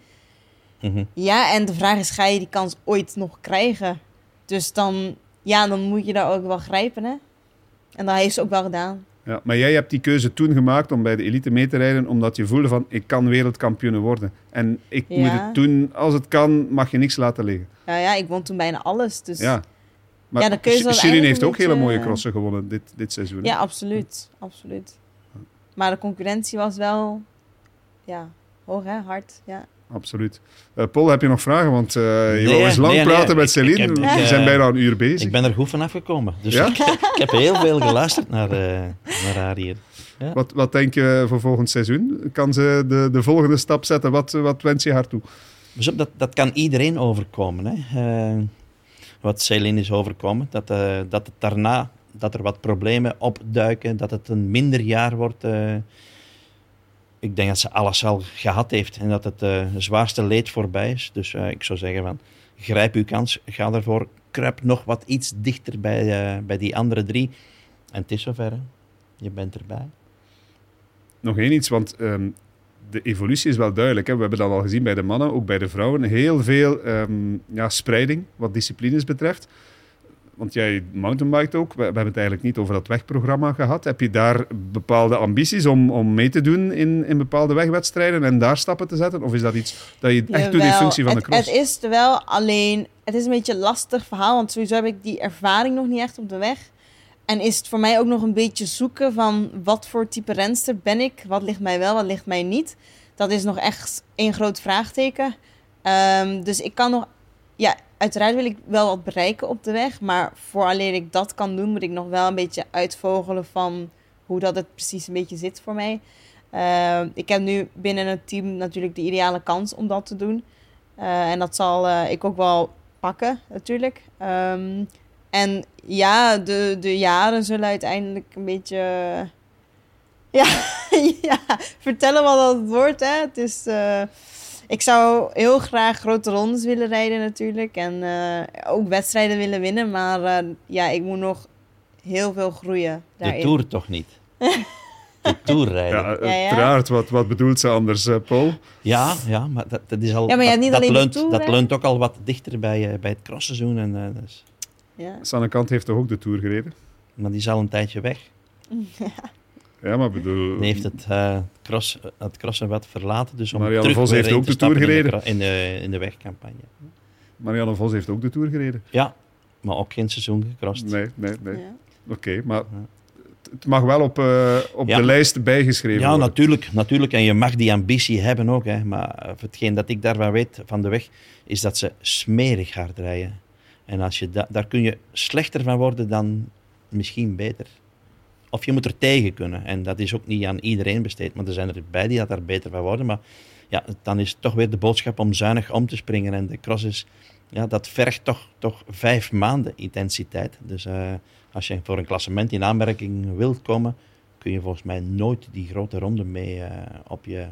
Mm-hmm. Ja, en de vraag is, ga je die kans ooit nog krijgen? Dus dan, ja, dan moet je daar ook wel grijpen, hè? En dat heeft ze ook wel gedaan. Ja, maar jij hebt die keuze toen gemaakt om bij de elite mee te rijden, omdat je voelde van, ik kan wereldkampioen worden. En ik ja. moet het doen, als het kan, mag je niks laten liggen. Ja, ja, ik won toen bijna alles, dus... Ja, maar ja, de keuze was Shirin heeft ook hele mooie crossen gewonnen dit, dit seizoen. Ja, absoluut, absoluut. Maar de concurrentie was wel, ja, hoog, hè, hard, ja. Absoluut. Uh, Pol, heb je nog vragen? Want uh, je nee, wil eens lang nee, praten nee. met Céline. Ik, ik heb, We zijn uh, bijna een uur bezig. Ik ben er goed van afgekomen. Dus ja? ik, ik heb heel veel geluisterd naar, uh, naar haar hier. Ja. Wat, wat denk je voor volgend seizoen? Kan ze de, de volgende stap zetten? Wat, wat wens je haar toe? Dus dat, dat kan iedereen overkomen. Hè. Uh, wat Céline is overkomen. Dat, uh, dat het daarna dat er wat problemen opduiken. Dat het een minder jaar wordt... Uh, Ik denk dat ze alles al gehad heeft en dat het uh, zwaarste leed voorbij is. Dus uh, ik zou zeggen van, grijp uw kans, ga ervoor, kruip nog wat iets dichter bij, uh, bij die andere drie. En het is zover, hè. Je bent erbij. Nog één iets, want um, de evolutie is wel duidelijk. Hè? We hebben dat al gezien bij de mannen, ook bij de vrouwen. Heel veel um, ja, spreiding wat disciplines betreft. Want jij mountainbiked ook. We, we hebben het eigenlijk niet over dat wegprogramma gehad. Heb je daar bepaalde ambities om, om mee te doen in, in bepaalde wegwedstrijden en daar stappen te zetten? Of is dat iets dat je echt doet in functie van het, de cross? Het is wel alleen... Het is een beetje een lastig verhaal, want sowieso heb ik die ervaring nog niet echt op de weg. En is het voor mij ook nog een beetje zoeken van wat voor type renster ben ik? Wat ligt mij wel, wat ligt mij niet? Dat is nog echt één groot vraagteken. Um, dus ik kan nog... Ja, uiteraard wil ik wel wat bereiken op de weg, maar vooraleer ik dat kan doen, moet ik nog wel een beetje uitvogelen van hoe dat het precies een beetje zit voor mij. Uh, ik heb nu binnen het team natuurlijk de ideale kans om dat te doen. Uh, en dat zal uh, ik ook wel pakken, natuurlijk. Um, en ja, de, de jaren zullen uiteindelijk een beetje... Ja, ja vertellen wat dat wordt, hè. Het is... Uh... Ik zou heel graag grote rondes willen rijden natuurlijk. En uh, ook wedstrijden willen winnen. Maar uh, ja, ik moet nog heel veel groeien daarin. De Tour toch niet? De Tour rijden. Ja, uiteraard. Ja, ja. Wat, wat bedoelt ze anders, uh, Pol? Ja, ja, maar dat, dat is al... Ja, maar dat, niet dat, leunt, tour, dat leunt ook al wat dichter bij, uh, bij het crossseizoen. En, uh, dus. Ja. Sanne Kant heeft toch ook de Tour gereden? Maar die is al een tijdje weg. Ja. Ja, maar bedoel... Die heeft het, uh, cross, het crossen wat verlaten. Dus om Marianne Vos heeft ook de Tour gereden. In de, in de wegcampagne. Marianne Vos heeft ook de Tour gereden. Ja, maar ook geen seizoen gecrossed. Nee, nee, nee. Ja. Oké, okay, maar het mag wel op, uh, op ja. de lijst bijgeschreven ja, worden. Ja, natuurlijk, natuurlijk. En je mag die ambitie hebben ook. Hè. Maar hetgeen dat ik daarvan weet van de weg, is dat ze smerig hard rijden. En als je da- daar kun je slechter van worden dan misschien beter. of je moet er tegen kunnen. En dat is ook niet aan iedereen besteed. Maar er zijn erbij die dat daar beter van worden. Maar ja, dan is het toch weer de boodschap om zuinig om te springen. En de cross is, ja, dat vergt toch, toch vijf maanden intensiteit. Dus uh, als je voor een klassement in aanmerking wilt komen, kun je volgens mij nooit die grote ronde mee uh, op, je,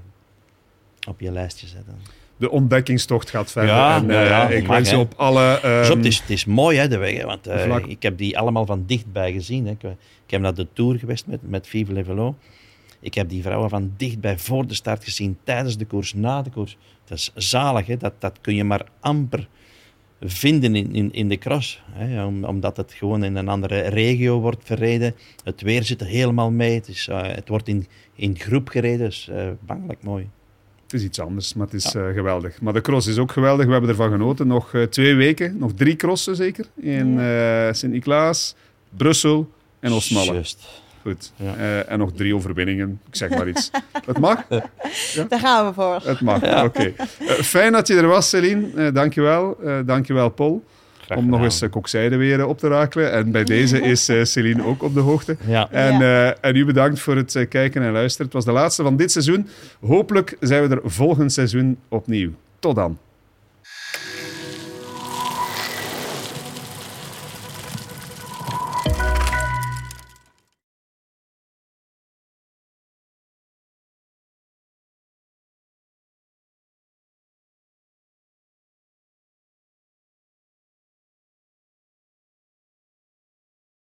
op je lijstje zetten. De ontdekkingstocht gaat verder. Ja, en, uh, nou ja, ik wens je op alle... Um... Dus op, het, is, het is mooi, hè, de weg. Hè, want uh, vlak... ik heb die allemaal van dichtbij gezien. Hè. Ik, ik heb naar de Tour geweest met, met Vive Levelo. Ik heb die vrouwen van dichtbij voor de start gezien, tijdens de koers, na de koers. Dat is zalig. Hè. Dat, dat kun je maar amper vinden in, in, in de cross. Hè. Om, omdat het gewoon in een andere regio wordt verreden. Het weer zit er helemaal mee. Het, is, uh, het wordt in, in groep gereden. Dat is uh, bangelijk mooi. Het is iets anders, maar het is ja. uh, geweldig. Maar de cross is ook geweldig. We hebben ervan genoten. Nog uh, twee weken, nog drie crossen zeker. In uh, Sint-Niklaas, Brussel en Oostmalle. Just. Goed. Ja. Uh, en nog drie overwinningen. Ik zeg maar iets. Het mag? Ja? Daar gaan we voor. Het mag, ja. Oké. Okay. Uh, fijn dat je er was, Céline. Uh, dankjewel. Uh, dankjewel, Pol. Om nog eens uh, Koksijde weer uh, op te rakelen. En bij deze is uh, Céline ook op de hoogte. Ja. En, uh, en u bedankt voor het uh, kijken en luisteren. Het was de laatste van dit seizoen. Hopelijk zijn we er volgend seizoen opnieuw. Tot dan.